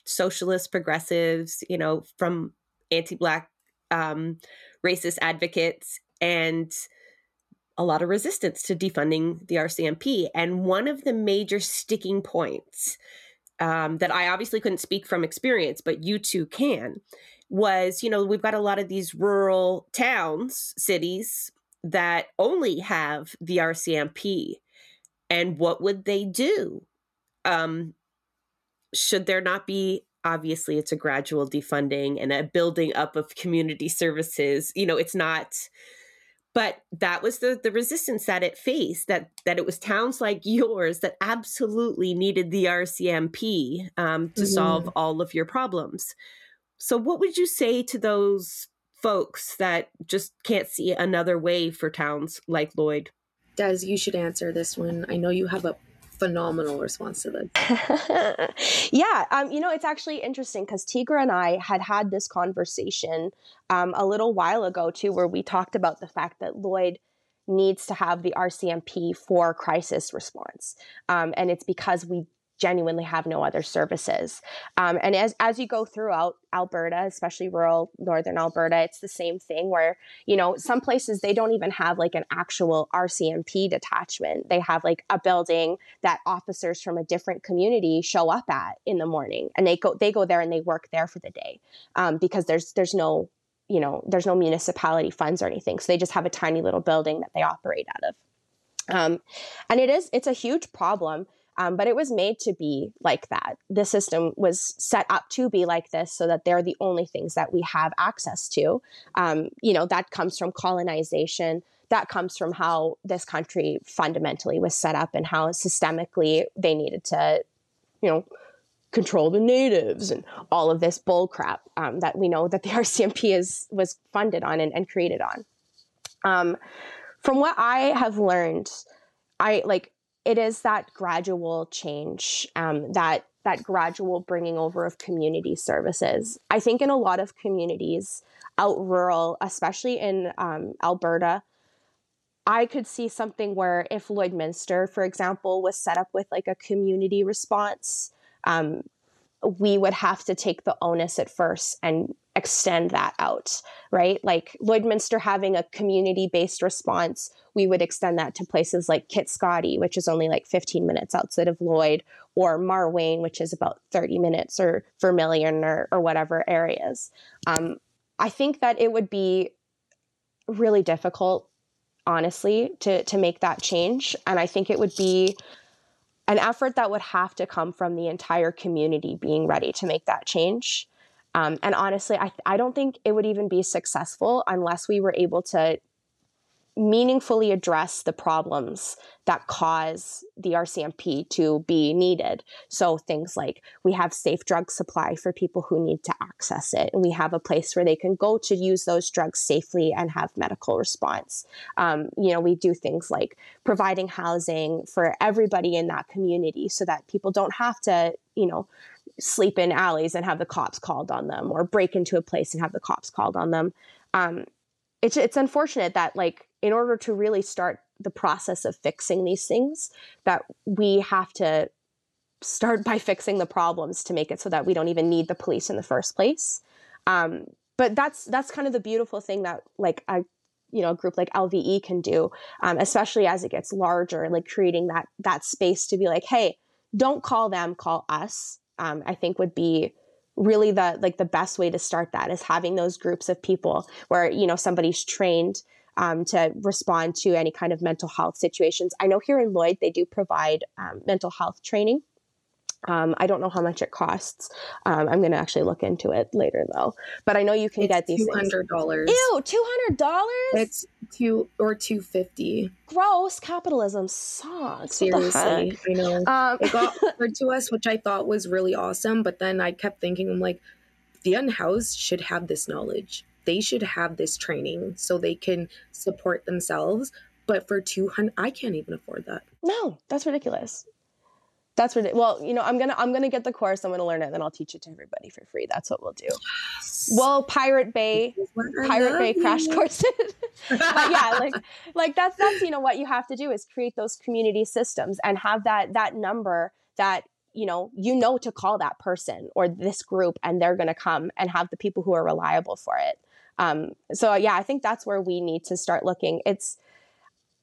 socialist progressives, you know, from anti-Black um, racist advocates, and a lot of resistance to defunding the R C M P. And one of the major sticking points um, that I obviously couldn't speak from experience, but you two can, was, you know, we've got a lot of these rural towns, cities that only have the R C M P, and what would they do? Um, should there not be, obviously it's a gradual defunding and a building up of community services, you know, it's not, but that was the the resistance that it faced, that, that it was towns like yours that absolutely needed the R C M P um, to mm-hmm. solve all of your problems. So what would you say to those folks that just can't see another way for towns like Lloyd? Des, you should answer this one. I know you have a phenomenal response to this. yeah, um, you know, it's actually interesting because Tigra and I had had this conversation um, a little while ago too, where we talked about the fact that Lloyd needs to have the R C M P for crisis response. Um, and it's because we genuinely have no other services. Um, and as, as you go throughout Alberta, especially rural northern Alberta, it's the same thing where, you know, some places they don't even have like an actual R C M P detachment. They have like a building that officers from a different community show up at in the morning, and they go, they go there and they work there for the day um, because there's, there's no, you know, there's no municipality funds or anything. So they just have a tiny little building that they operate out of. Um, and it is, it's a huge problem. Um, but it was made to be like that. The system was set up to be like this so that they're the only things that we have access to. Um, you know, that comes from colonization. That comes from how this country fundamentally was set up and how systemically they needed to, you know, control the natives and all of this bull crap um, that we know that the R C M P is was funded on and, and created on. Um, from what I have learned, I like... it is that gradual change, um, that that gradual bringing over of community services. I think in a lot of communities out rural, especially in um, Alberta, I could see something where if Lloydminster, for example, was set up with like a community response, um, we would have to take the onus at first and extend that out, right? Like Lloydminster having a community-based response, we would extend that to places like Kitscotty, which is only like fifteen minutes outside of Lloyd, or Marwayne, which is about thirty minutes, or Vermilion or, or whatever areas. Um, I think that it would be really difficult, honestly, to, to make that change. And I think it would be an effort that would have to come from the entire community being ready to make that change. Um, and honestly, I, I don't think it would even be successful unless we were able to meaningfully address the problems that cause the R C M P to be needed. So things like we have safe drug supply for people who need to access it, and we have a place where they can go to use those drugs safely and have medical response. Um, you know, we do things like providing housing for everybody in that community so that people don't have to, you know, sleep in alleys and have the cops called on them, or break into a place and have the cops called on them. Um, it's, it's unfortunate that, like, in order to really start the process of fixing these things, that we have to start by fixing the problems to make it so that we don't even need the police in the first place. Um, but that's, that's kind of the beautiful thing that, like, a, you know, a group like L V E can do, um, especially as it gets larger, like creating that, that space to be like, hey, don't call them, call us. Um, I think would be really the, like the best way to start that is having those groups of people where, you know, somebody's trained um, to respond to any kind of mental health situations. I know here in Lloyd, they do provide um, mental health training. Um, I don't know how much it costs. Um, I'm going to actually look into it later though, but I know you can it's get these two hundred dollars. Ew, two hundred dollars? It's two or two fifty. Gross. Capitalism sucks. Seriously. I know. Um, it got offered to us, which I thought was really awesome. But then I kept thinking, I'm like, the unhoused should have this knowledge. They should have this training so they can support themselves. But for two hundred, I can't even afford that. No, that's ridiculous. That's what, well, you know, I'm going to, I'm going to get the course. I'm going to learn it. Then I'll teach it to everybody for free. That's what we'll do. Yes. Well, Pirate Bay, Pirate Bay crash course. But yeah, like, like that's, that's, you know, what you have to do is create those community systems and have that, that number that, you know, you know, to call that person or this group, and they're going to come and have the people who are reliable for it. Um, so yeah, I think that's where we need to start looking. It's,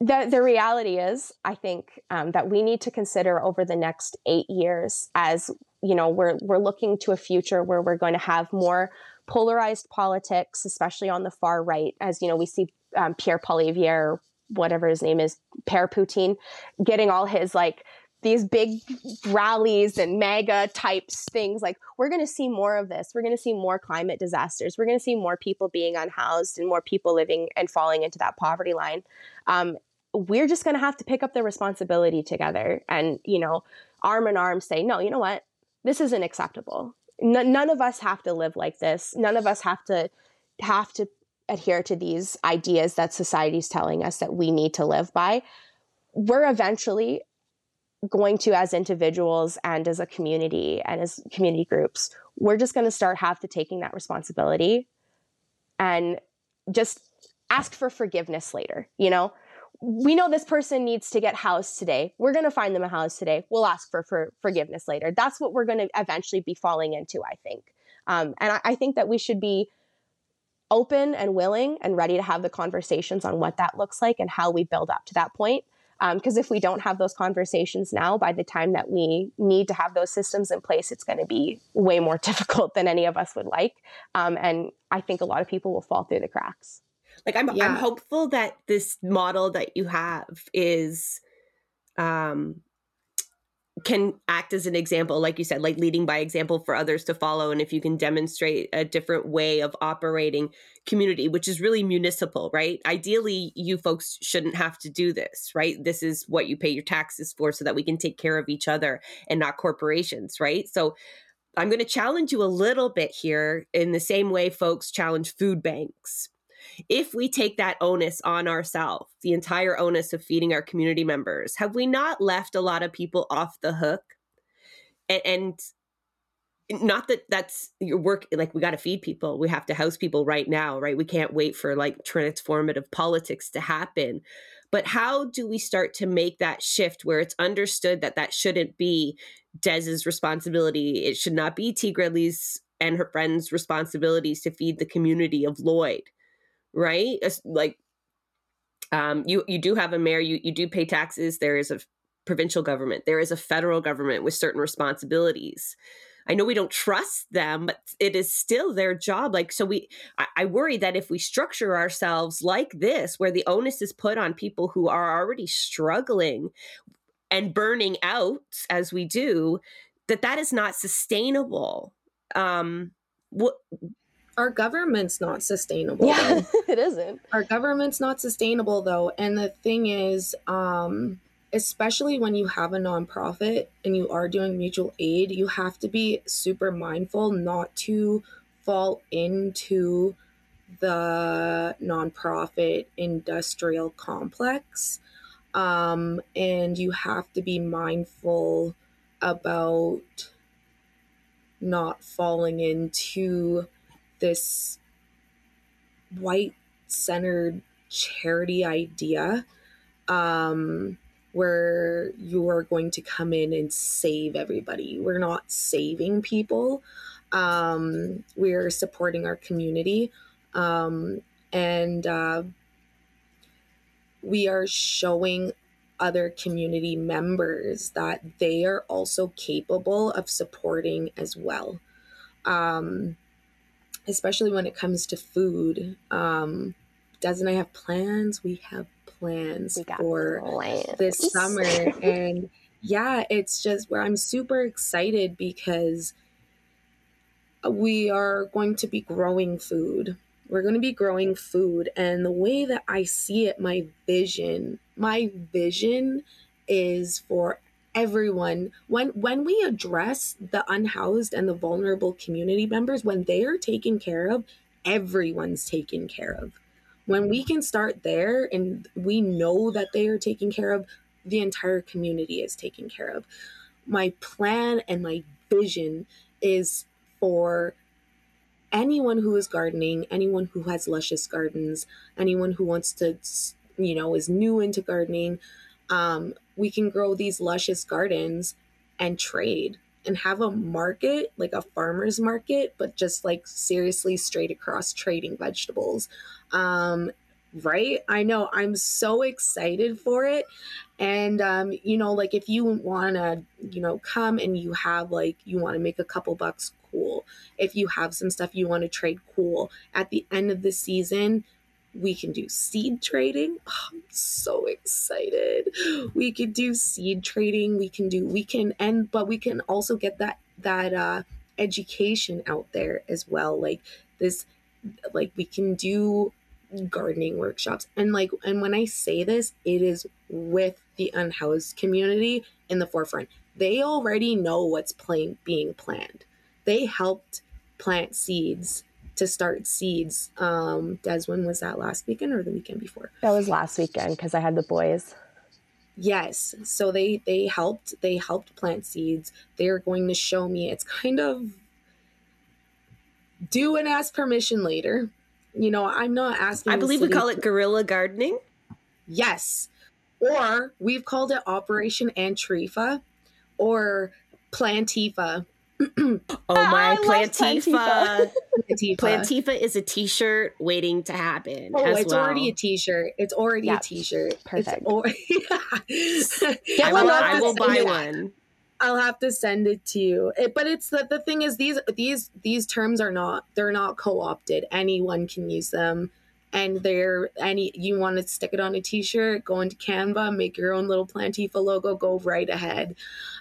The the reality is, I think um, that we need to consider over the next eight years as, you know, we're we're looking to a future where we're going to have more polarized politics, especially on the far right, as, you know, we see um, Pierre Polivier, whatever his name is, Pierre Poutine, getting all his like these big rallies and MAGA types things. Like, we're going to see more of this. We're going to see more climate disasters. We're going to see more people being unhoused and more people living and falling into that poverty line. Um, we're just going to have to pick up the responsibility together and, you know, arm in arm say, no, you know what? This isn't acceptable. N- none of us have to live like this. None of us have to have to adhere to these ideas that society's telling us that we need to live by. We're eventually going to, as individuals and as a community and as community groups, we're just going to start have to taking that responsibility and just ask for forgiveness later. You know, we know this person needs to get housed today. We're going to find them a house today. We'll ask for, for forgiveness later. That's what we're going to eventually be falling into, I think. Um, and I, I think that we should be open and willing and ready to have the conversations on what that looks like and how we build up to that point. Because um, if we don't have those conversations now, by the time that we need to have those systems in place, it's going to be way more difficult than any of us would like. Um, and I think a lot of people will fall through the cracks. Like, I'm, yeah. I'm hopeful that this model that you have is, um, can act as an example, like you said, like leading by example for others to follow. And if you can demonstrate a different way of operating community, which is really municipal, right? Ideally, you folks shouldn't have to do this, right? This is what you pay your taxes for so that we can take care of each other and not corporations, right? So I'm going to challenge you a little bit here in the same way folks challenge food banks. If we take that onus on ourselves, the entire onus of feeding our community members, have we not left a lot of people off the hook? And, and not that that's your work, like, we got to feed people. We have to house people right now, right? We can't wait for like transformative politics to happen. But how do we start to make that shift where it's understood that that shouldn't be Des's responsibility? It should not be Tigra-Lee's and her friends' responsibilities to feed the community of Lloyd. Right? Like, um, you, you do have a mayor, you, you do pay taxes. There is a provincial government. There is a federal government with certain responsibilities. I know we don't trust them, but it is still their job. Like, so we, I, I worry that if we structure ourselves like this, where the onus is put on people who are already struggling and burning out as we do, that that is not sustainable. Um, what, Our government's not sustainable. Yeah, it isn't. Our government's not sustainable, though. And the thing is, um, especially when you have a nonprofit and you are doing mutual aid, you have to be super mindful not to fall into the nonprofit industrial complex. Um, and you have to be mindful about not falling into this white-centered charity idea um, where you are going to come in and save everybody. We're not saving people. Um, we're supporting our community. Um, and uh, we are showing other community members that they are also capable of supporting as well. Um, especially when it comes to food. Um, Des and I have plans. We have plans we for plans. This summer. And yeah, it's just where I'm super excited because we are going to be growing food. We're going to be growing food. And the way that I see it, my vision, my vision is for everyone, when when we address the unhoused and the vulnerable community members, when they are taken care of, everyone's taken care of. When we can start there and we know that they are taken care of, the entire community is taken care of. My plan and my vision is for anyone who is gardening, anyone who has luscious gardens, anyone who wants to, you know, is new into gardening, um, we can grow these luscious gardens and trade and have a market, like a farmer's market, but just like seriously straight across trading vegetables. Um, right? I know I'm so excited for it. And, um, you know, like if you want to, you know, come and you have like, you want to make a couple bucks, cool. If you have some stuff you want to trade, cool. At the end of the season, We can do seed trading. Oh, I'm so excited. We can do seed trading. We can do, we can, and, but we can also get that, that uh, education out there as well. Like this, like we can do gardening workshops. And like, and when I say this, it is with the unhoused community in the forefront. They already know what's playing, being planned. They helped plant seeds to start seeds. Um, Des, when was that, last weekend or the weekend before? That was last weekend because I had the boys. Yes. So they, they helped, they helped plant seeds. They're going to show me. It's kind of do and ask permission later. You know, I'm not asking. I believe we call it guerrilla gardening. Yes. Or we've called it Operation Antifa or Plantifa. Oh my, Plantifa. Plantifa. Plantifa is a t-shirt waiting to happen. Oh, as it's well. already a t-shirt. It's already yep. a t-shirt. Perfect. Or- yeah. I will, I will buy one. I'll have to send it to you. It, but it's the, the thing is these these these terms are not they're not co-opted. Anyone can use them. And they're any you want to stick it on a t-shirt, go into Canva, make your own little Plantifa logo, go right ahead.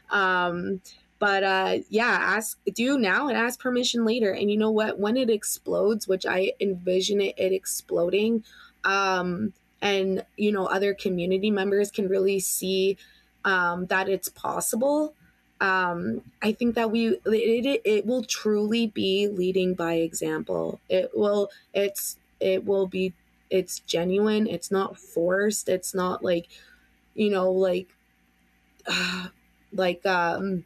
Um But uh, yeah, ask do now and ask permission later. And you know what? When it explodes, which I envision it, it exploding, um, and you know other community members can really see um, that it's possible. Um, I think that we it, it it will truly be leading by example. It will it's it will be it's genuine. It's not forced. It's not like you know like uh, like. Um,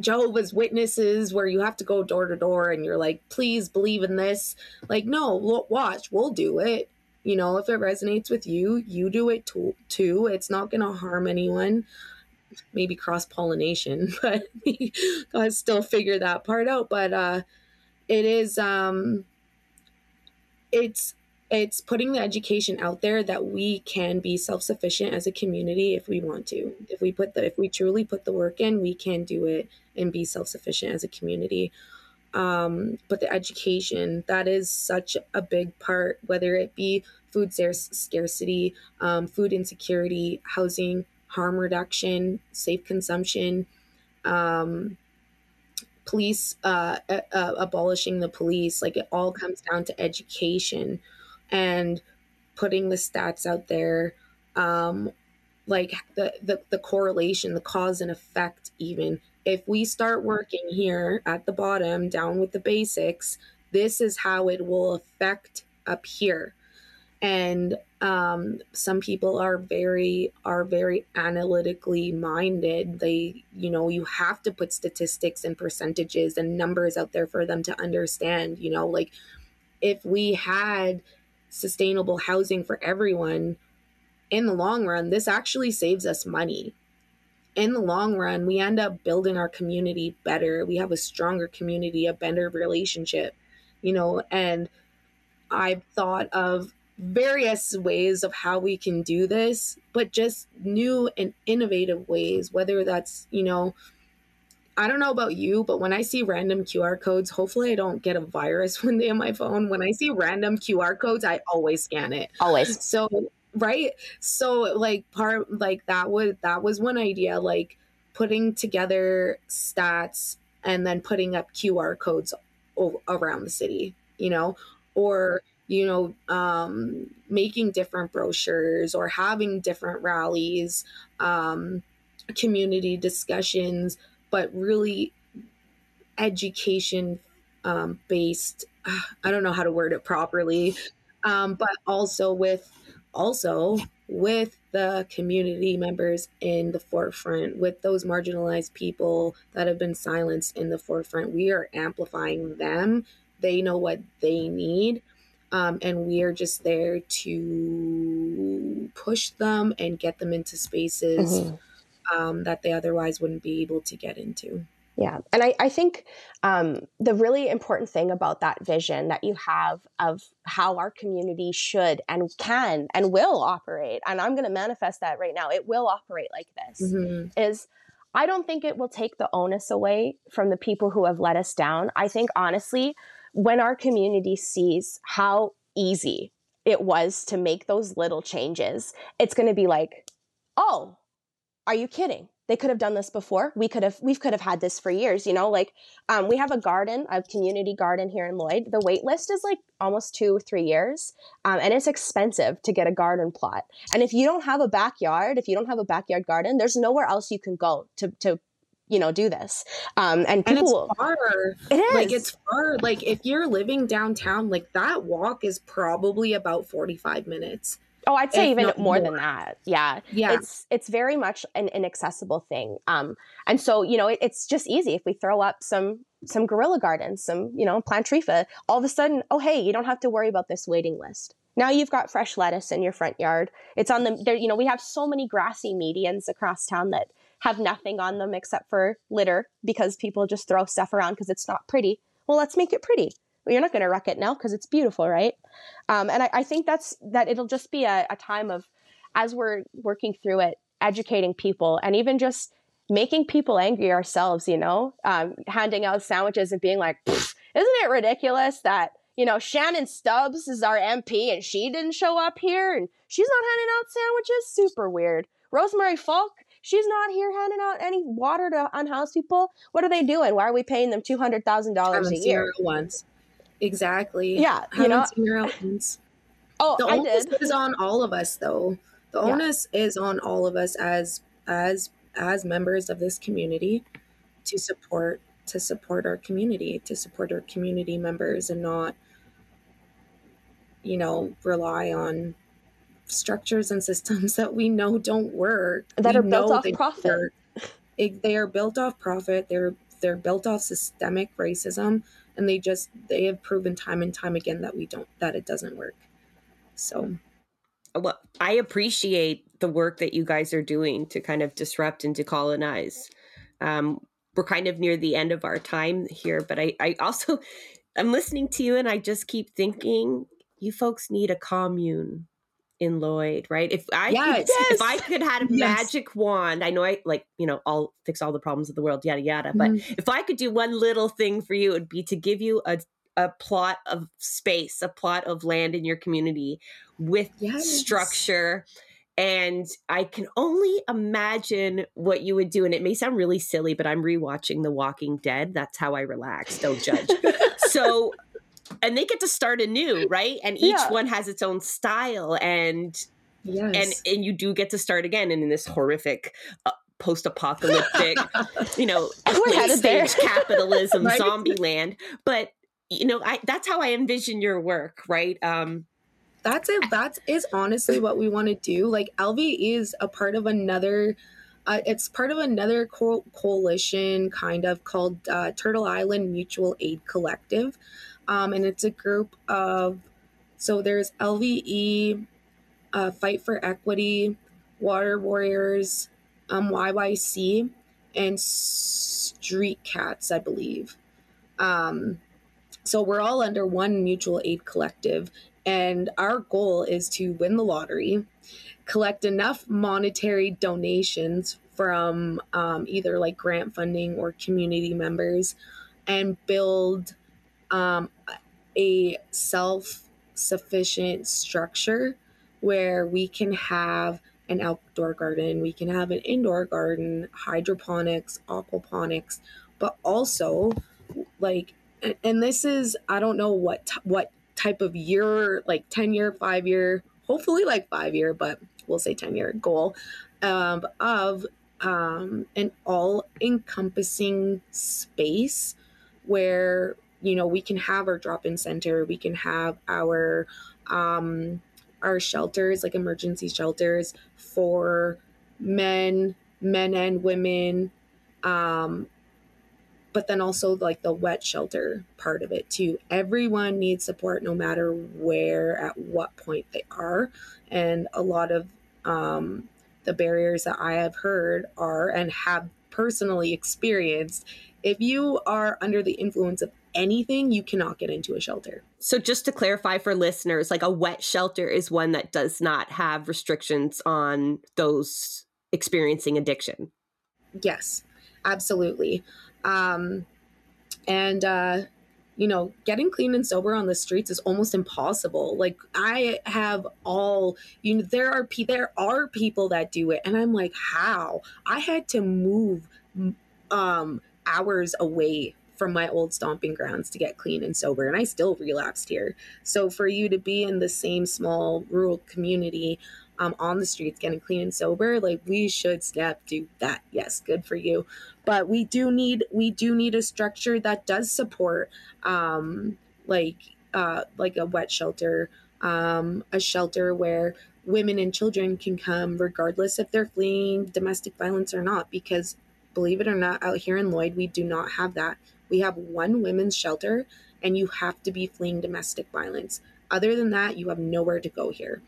Jehovah's Witnesses where you have to go door to door and you're like, please believe in this. Like, no, watch, we'll do it. You know, if it resonates with you, you do it too. too. It's not going to harm anyone. Maybe cross-pollination, but I still figure that part out. But uh, it is, um, it's, it's putting the education out there that we can be self-sufficient as a community if we want to. If we put the, if we truly put the work in, we can do it and be self-sufficient as a community. Um, but the education, that is such a big part, whether it be food scarcity, um, food insecurity, housing, harm reduction, safe consumption, um, police, uh, uh, abolishing the police. Like it all comes down to education. And putting the stats out there, um, like the, the, the correlation, the cause and effect even. If we start working here at the bottom, down with the basics, this is how it will affect up here. And um, some people are very are very analytically minded. They, you know, you have to put statistics and percentages and numbers out there for them to understand, you know, like if we had sustainable housing for everyone in the long run, this actually saves us money. In the long run, we end up building our community better. We have a stronger community, a better relationship, you know, and I've thought of various ways of how we can do this, but just new and innovative ways, whether that's, you know, I don't know about you, but when I see random Q R codes, hopefully I don't get a virus one day on my phone. When I see random Q R codes, I always scan it. Always. So, right. So like part, like that would, that was one idea, like putting together stats and then putting up Q R codes o- around the city, you know, or, you know, um, making different brochures or having different rallies, um, community discussions, but really education um, based, uh, I don't know how to word it properly, um, but also with also with the community members in the forefront, with those marginalized people that have been silenced in the forefront. We are amplifying them. They know what they need. Um, and we are just there to push them and get them into spaces mm-hmm. Um, that they otherwise wouldn't be able to get into. Yeah. And I, I think um, the really important thing about that vision that you have of how our community should and can and will operate, and I'm going to manifest that right now, it will operate like this, mm-hmm. is I don't think it will take the onus away from the people who have let us down. I think, honestly, when our community sees how easy it was to make those little changes, it's going to be like, oh, are you kidding? They could have done this before. We could have, we could have had this for years, you know, like um, we have a garden, a community garden here in Lloyd. The wait list is like almost two, three years. Um, and it's expensive to get a garden plot. And if you don't have a backyard, if you don't have a backyard garden, there's nowhere else you can go to, to, you know, do this. Um, and people, and it's far. It is. Like, it's far. Like, if you're living downtown, like that walk is probably about forty-five minutes. Oh, I'd say even more, more than that. Yeah. Yeah. It's, it's very much an inaccessible thing. Um, and so, you know, it, it's just easy if we throw up some, some guerrilla gardens, some, you know, Plantrifa, all of a sudden, oh, hey, you don't have to worry about this waiting list. Now you've got fresh lettuce in your front yard. It's on the, there, you know, we have so many grassy medians across town that have nothing on them except for litter because people just throw stuff around because it's not pretty. Well, let's make it pretty. You're not going to wreck it now because it's beautiful, right? Um, and I, I think that's that. It'll just be a, a time of, as we're working through it, educating people and even just making people angry ourselves. You know, um, handing out sandwiches and being like, "Isn't it ridiculous that you know Shannon Stubbs is our M P and she didn't show up here and she's not handing out sandwiches? Super weird." Rosemary Falk, she's not here handing out any water to unhoused people. What are they doing? Why are we paying them two hundred thousand dollars a year? Once. Exactly. Yeah. You know, oh, the onus I did. is on all of us, though. The onus yeah. is on all of us as as as members of this community to support to support our community, to support our community members, and not, you know, rely on structures and systems that we know don't work. That we are built off profit. It, they are built off profit. They're they're built off systemic racism. And they just, they have proven time and time again that we don't, that it doesn't work. So. Well, I appreciate the work that you guys are doing to kind of disrupt and decolonize. Um, we're kind of near the end of our time here, but I, I also, I'm listening to you and I just keep thinking, you folks need a commune in Lloyd, right? If I, yes. could, yes. if I could have had a yes. magic wand, I know I like, you know, I'll fix all the problems of the world, yada, yada. But mm. if I could do one little thing for you, it would be to give you a, a plot of space, a plot of land in your community with yes. structure. And I can only imagine what you would do. And it may sound really silly, but I'm rewatching The Walking Dead. That's how I relax. Don't judge. So, and they get to start anew, right? And each yeah. one has its own style, and yes. and and you do get to start again. And in this horrific, uh, post-apocalyptic, you know, late stage capitalism, right? Zombie land. But you know, I, that's how I envision your work, right? Um, that's it. That is honestly what we want to do. Like L V E is a part of another. Uh, it's part of another co- coalition, kind of called uh, Turtle Island Mutual Aid Collective. Um, and it's a group of, so there's L V E, uh, Fight for Equity, Water Warriors, um, Y Y C, and Street Cats, I believe. Um, so we're all under one mutual aid collective. And our goal is to win the lottery, collect enough monetary donations from um, either like grant funding or community members, and build Um, a self-sufficient structure where we can have an outdoor garden, we can have an indoor garden, hydroponics, aquaponics, but also like, and, and this is, I don't know what, t- what type of year, like ten year, five year, hopefully like five year, but we'll say ten year goal um, of um, an all encompassing space where, you know, we can have our drop-in center, we can have our um, our shelters, like emergency shelters for men, men and women, um, but then also like the wet shelter part of it too. Everyone needs support no matter where, at what point they are. And a lot of um, the barriers that I have heard are and have personally experienced, if you are under the influence of anything, you cannot get into a shelter. So just to clarify for listeners, like a wet shelter is one that does not have restrictions on those experiencing addiction. Yes, absolutely. Um, and uh, you know, getting clean and sober on the streets is almost impossible. Like I have all, you know, there are pe- there are people that do it. And I'm like, how? I had to move um, hours away from my old stomping grounds to get clean and sober. And I still relapsed here. So for you to be in the same small rural community um, on the streets getting clean and sober, like we should snap do that. Yes, good for you. But we do need, we do need a structure that does support um, like, uh, like a wet shelter, um, a shelter where women and children can come regardless if they're fleeing domestic violence or not, because believe it or not, out here in Lloyd, we do not have that. We have one women's shelter and you have to be fleeing domestic violence. Other than that, you have nowhere to go here.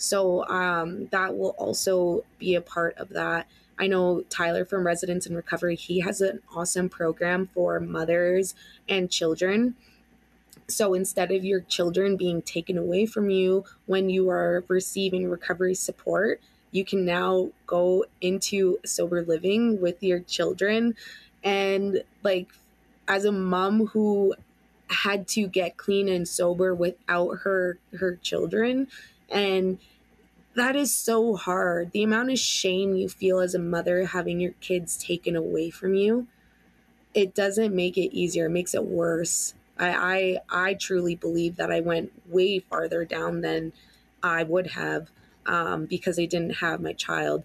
So um, that will also be a part of that. I know Tyler from Residence and Recovery, he has an awesome program for mothers and children. So instead of your children being taken away from you when you are receiving recovery support, you can now go into sober living with your children. And like as a mom who had to get clean and sober without her her children, and that is so hard. The amount of shame you feel as a mother having your kids taken away from you, it doesn't make it easier, it makes it worse. I I, I truly believe that I went way farther down than I would have. Um, because I didn't have my child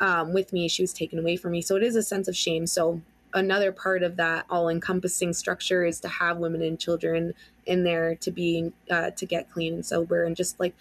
um, with me. She was taken away from me. So it is a sense of shame. So another part of that all-encompassing structure is to have women and children in there to be, uh, to get clean and sober, and just like,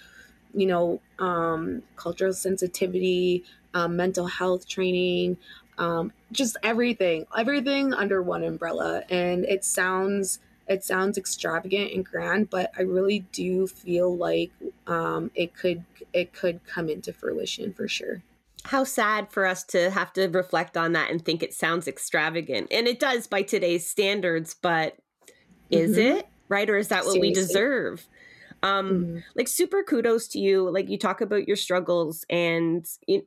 you know, um, cultural sensitivity, um, mental health training, um, just everything, everything under one umbrella. And it sounds It sounds extravagant and grand, but I really do feel like um, it could it could come into fruition for sure. How sad for us to have to reflect on that and think it sounds extravagant. And it does by today's standards, but is mm-hmm. it? Right? Or is that what Seriously. we deserve? Um, mm-hmm. Like super kudos to you. Like you talk about your struggles, and you,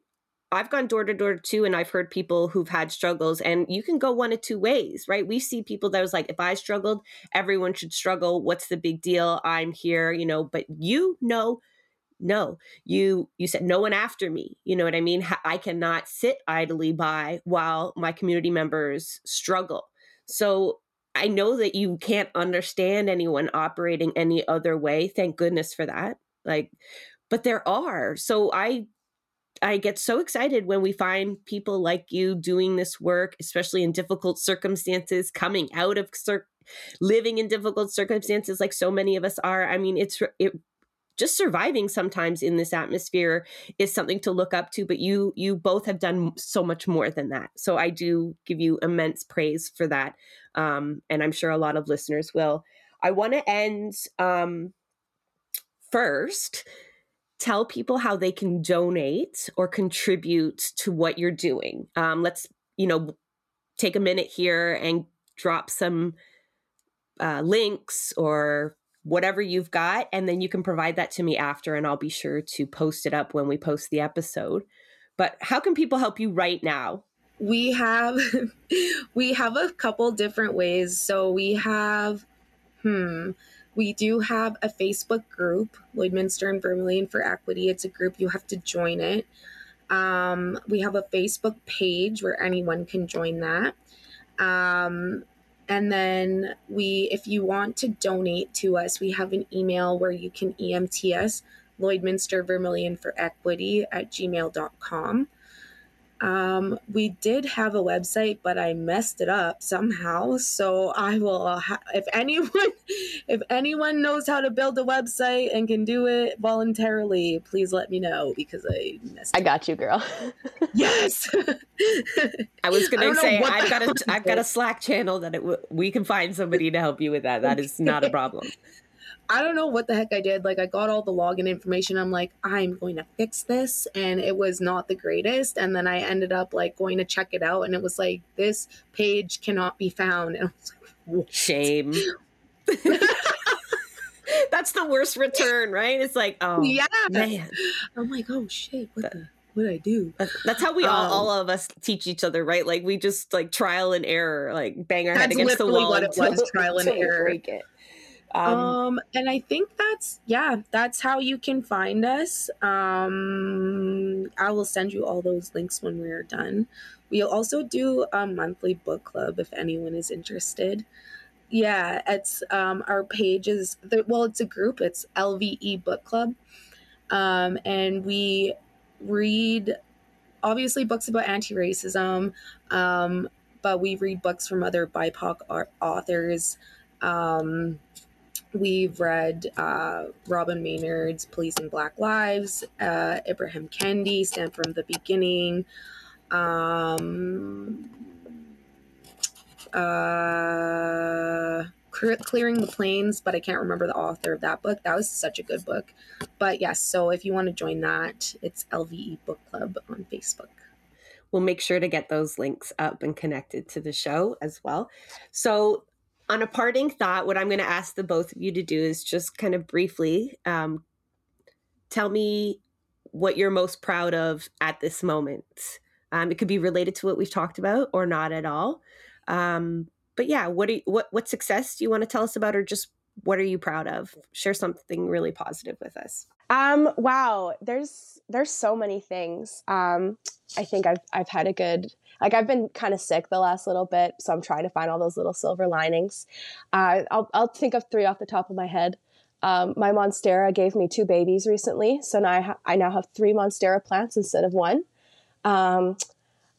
I've gone door to door too, and I've heard people who've had struggles, and you can go one of two ways, right? We see people that was like, if I struggled, everyone should struggle. What's the big deal? I'm here, you know, but you know, no, you, you said no one after me. You know what I mean? I cannot sit idly by while my community members struggle. So I know that you can't understand anyone operating any other way. Thank goodness for that. Like, but there are, so I, I get so excited when we find people like you doing this work, especially in difficult circumstances, coming out of cir- living in difficult circumstances like so many of us are. I mean, it's it, just surviving sometimes in this atmosphere is something to look up to, but you you both have done so much more than that. So I do give you immense praise for that. Um, and I'm sure a lot of listeners will. I want to end um, first. Tell people how they can donate or contribute to what you're doing. Um, let's, you know, take a minute here and drop some uh, links or whatever you've got, and then you can provide that to me after, and I'll be sure to post it up when we post the episode. But how can people help you right now? We have, we have a couple different ways. So we have, hmm... We do have a Facebook group, Lloydminster and Vermilion for Equity. It's a group. You have to join it. Um, we have a Facebook page where anyone can join that. Um, and then we, if you want to donate to us, we have an email where you can E M T us, Lloydminster Vermilion for Equity at gmail dot com. Um, we did have a website, but I messed it up somehow. So I will, ha- if anyone, if anyone knows how to build a website and can do it voluntarily, please let me know, because I messed I up. Got you, girl. Yes. I was going to say, I've got a, I've got a Slack channel that it w- we can find somebody to help you with that. That is not a problem. I don't know what the heck I did. Like I got all the login information. I'm like, I'm going to fix this. And it was not the greatest. And then I ended up like going to check it out. And it was like, this page cannot be found. And I was like, what? Shame. That's the worst return, right? It's like, oh yeah. Man. I'm like, oh shit. What the? what I do. That's how we um, all, all of us teach each other, right? Like we just like trial and error, like bang our head against the wall. That's literally what it was, trial and error. Break it. Um, um, and I think that's, yeah, that's how you can find us. Um, I will send you all those links when we are done. We'll also do a monthly book club if anyone is interested. Yeah, it's um, our page is, the, well, it's a group. It's L V E Book Club. Um, and we read, obviously, books about anti-racism, um, but we read books from other B I P O C authors. Um, we've read uh, Robin Maynard's Policing Black Lives, uh, Ibrahim Kendi, Stand From the Beginning, um, uh, Clearing the Plains, but I can't remember the author of that book. That was such a good book. But yes, yeah, so if you want to join that, it's L V E Book Club on Facebook. We'll make sure to get those links up and connected to the show as well. So on a parting thought, what I'm going to ask the both of you to do is just kind of briefly um, tell me what you're most proud of at this moment. Um, it could be related to what we've talked about or not at all. Um, but yeah, what, do you, what what success do you want to tell us about, or just what are you proud of? Share something really positive with us. Um, wow, there's there's so many things. Um, I think I've I've had a good. Like I've been kind of sick the last little bit, so I'm trying to find all those little silver linings. Uh, I'll, I'll think of three off the top of my head. Um, my Monstera gave me two babies recently, so now I, ha- I now have three Monstera plants instead of one. Um,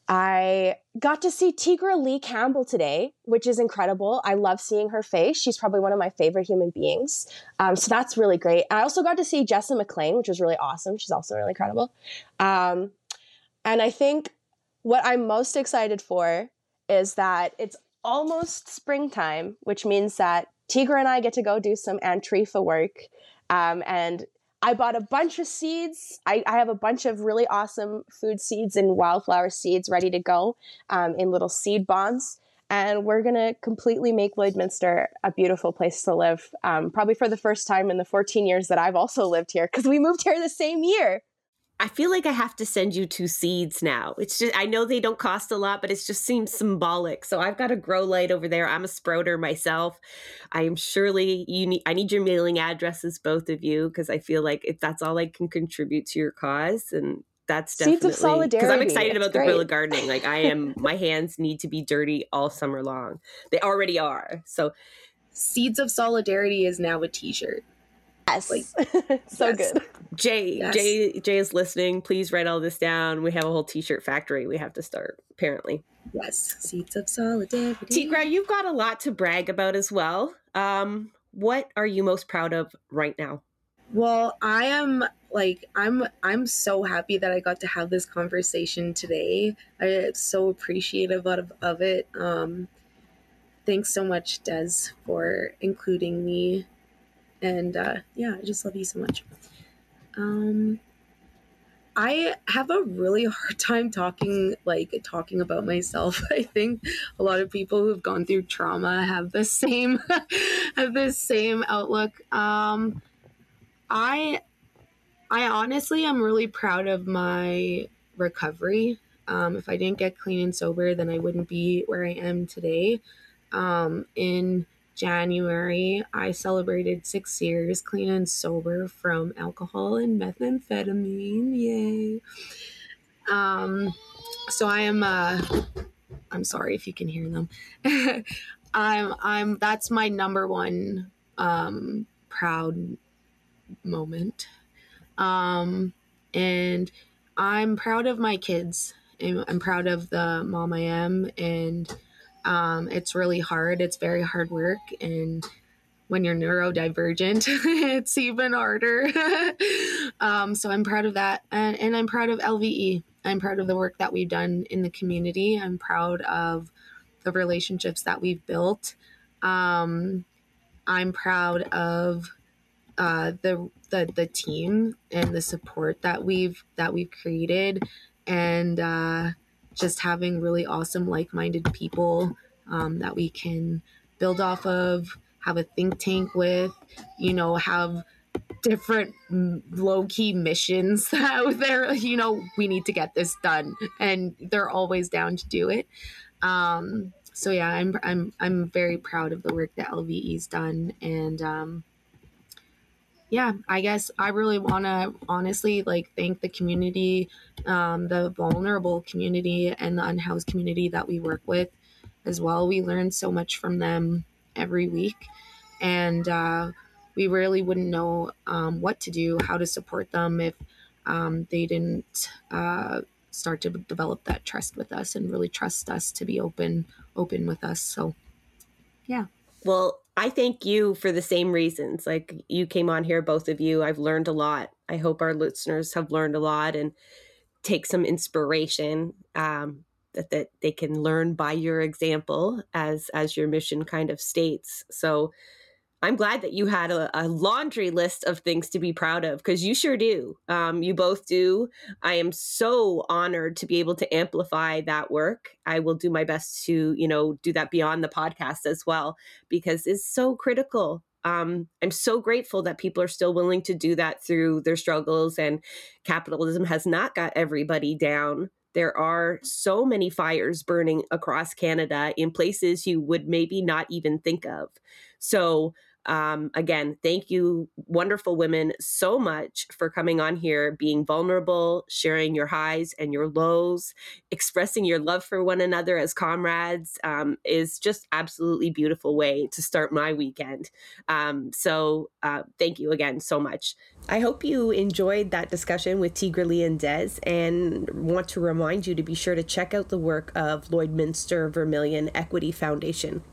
I got to see Tigra-Lee Campbell today, which is incredible. I love seeing her face. She's probably one of my favorite human beings. Um, so that's really great. I also got to see Jessa McLean, which was really awesome. She's also really incredible. Um, and I think what I'm most excited for is that it's almost springtime, which means that Tigra and I get to go do some Antrefa work. Um, and I bought a bunch of seeds. I, I have a bunch of really awesome food seeds and wildflower seeds ready to go um, in little seed bombs. And we're going to completely make Lloydminster a beautiful place to live, um, probably for the first time in the fourteen years that I've also lived here, because we moved here the same year. I feel like I have to send you two seeds now. It's just, I know they don't cost a lot, but it just seems symbolic. So I've got a grow light over there. I'm a sprouter myself. I am surely, you need, I need your mailing addresses, both of you, because I feel like if that's all I can contribute to your cause, and that's definitely, seeds of solidarity. Because I'm excited that's about great. The guerrilla gardening. Like I am, my hands need to be dirty all summer long. They already are. So seeds of solidarity is now a t-shirt. Yes. Like, so yes. Good. Jay, yes. Jay, Jay is listening. Please write all this down. We have a whole t-shirt factory we have to start, apparently. Yes. Seeds of solidarity. Tigra, you've got a lot to brag about as well. Um, what are you most proud of right now? Well, I am like, I'm, I'm so happy that I got to have this conversation today. I'm so appreciative of, of it. Um, thanks so much, Des, for including me. And uh, yeah, I just love you so much. Um, I have a really hard time talking, like talking about myself. I think a lot of people who've gone through trauma have the same, have this same outlook. Um, I, I honestly, I'm really proud of my recovery. Um, if I didn't get clean and sober, then I wouldn't be where I am today. Um, in January, I celebrated six years clean and sober from alcohol and methamphetamine. Yay. Um, so I am, uh, I'm sorry if you can hear them. I'm, I'm, that's my number one, um, proud moment. Um, and I'm proud of my kids. I'm, I'm proud of the mom I am. And, Um, it's really hard. It's very hard work. And when you're neurodivergent, it's even harder. um, so I'm proud of that. And, and I'm proud of L V E. I'm proud of the work that we've done in the community. I'm proud of the relationships that we've built. Um, I'm proud of uh, the, the the team and the support that we've that we've created. And uh just having really awesome, like-minded people um, that we can build off of, have a think tank with, you know, have different low-key missions out there. You know, we need to get this done, and they're always down to do it. Um, so yeah, I'm I'm I'm very proud of the work that L V E's done, and um, yeah, I guess I really want to honestly like thank the community, um, the vulnerable community, and the unhoused community that we work with as well. We learn so much from them every week, and uh, we really wouldn't know um, what to do, how to support them if um, they didn't uh, start to develop that trust with us and really trust us to be open, open with us. So, yeah. Well, I thank you for the same reasons. Like you came on here, both of you. I've learned a lot. I hope our listeners have learned a lot and take some inspiration um, that, that they can learn by your example, as as your mission kind of states. So I'm glad that you had a, a laundry list of things to be proud of, because you sure do. Um, you both do. I am so honored to be able to amplify that work. I will do my best to, you know, do that beyond the podcast as well, because it's so critical. Um, I'm so grateful that people are still willing to do that through their struggles, and capitalism has not got everybody down. There are so many fires burning across Canada in places you would maybe not even think of. So um, again, thank you, wonderful women, so much for coming on here, being vulnerable, sharing your highs and your lows, expressing your love for one another as comrades um, is just absolutely beautiful way to start my weekend. Um, so uh, thank you again so much. I hope you enjoyed that discussion with Tigra-Lee and Des, and want to remind you to be sure to check out the work of Lloydminster Vermilion Equity Foundation.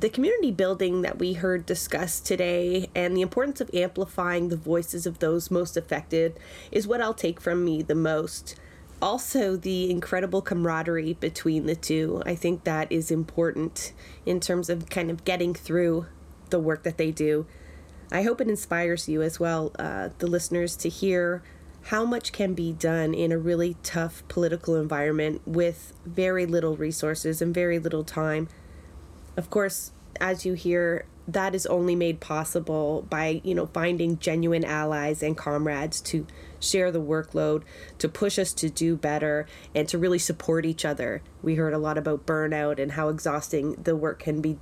The community building that we heard discussed today and the importance of amplifying the voices of those most affected is what I'll take from me the most. Also, the incredible camaraderie between the two. I think that is important in terms of kind of getting through the work that they do. I hope it inspires you as well, uh, the listeners, to hear how much can be done in a really tough political environment with very little resources and very little time. Of course, as you hear, that is only made possible by, you know, finding genuine allies and comrades to share the workload, to push us to do better, and to really support each other. We heard a lot about burnout and how exhausting the work can be.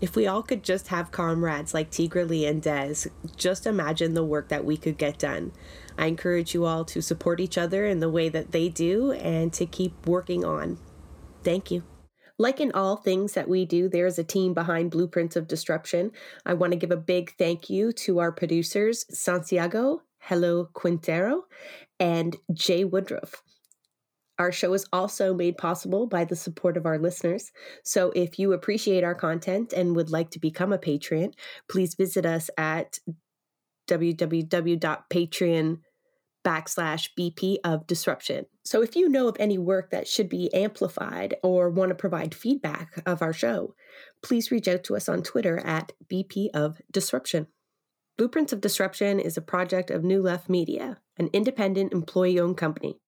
If we all could just have comrades like Tigra-Lee and Des, just imagine the work that we could get done. I encourage you all to support each other in the way that they do and to keep working on. Thank you. Like in all things that we do, there's a team behind Blueprints of Disruption. I want to give a big thank you to our producers, Santiago, Hello Quintero, and Jay Woodruff. Our show is also made possible by the support of our listeners. So if you appreciate our content and would like to become a patron, please visit us at www.patreon.com. backslash BP of Disruption. So if you know of any work that should be amplified or want to provide feedback of our show, please reach out to us on Twitter at B P of Disruption. Blueprints of Disruption is a project of New Left Media, an independent employee-owned company.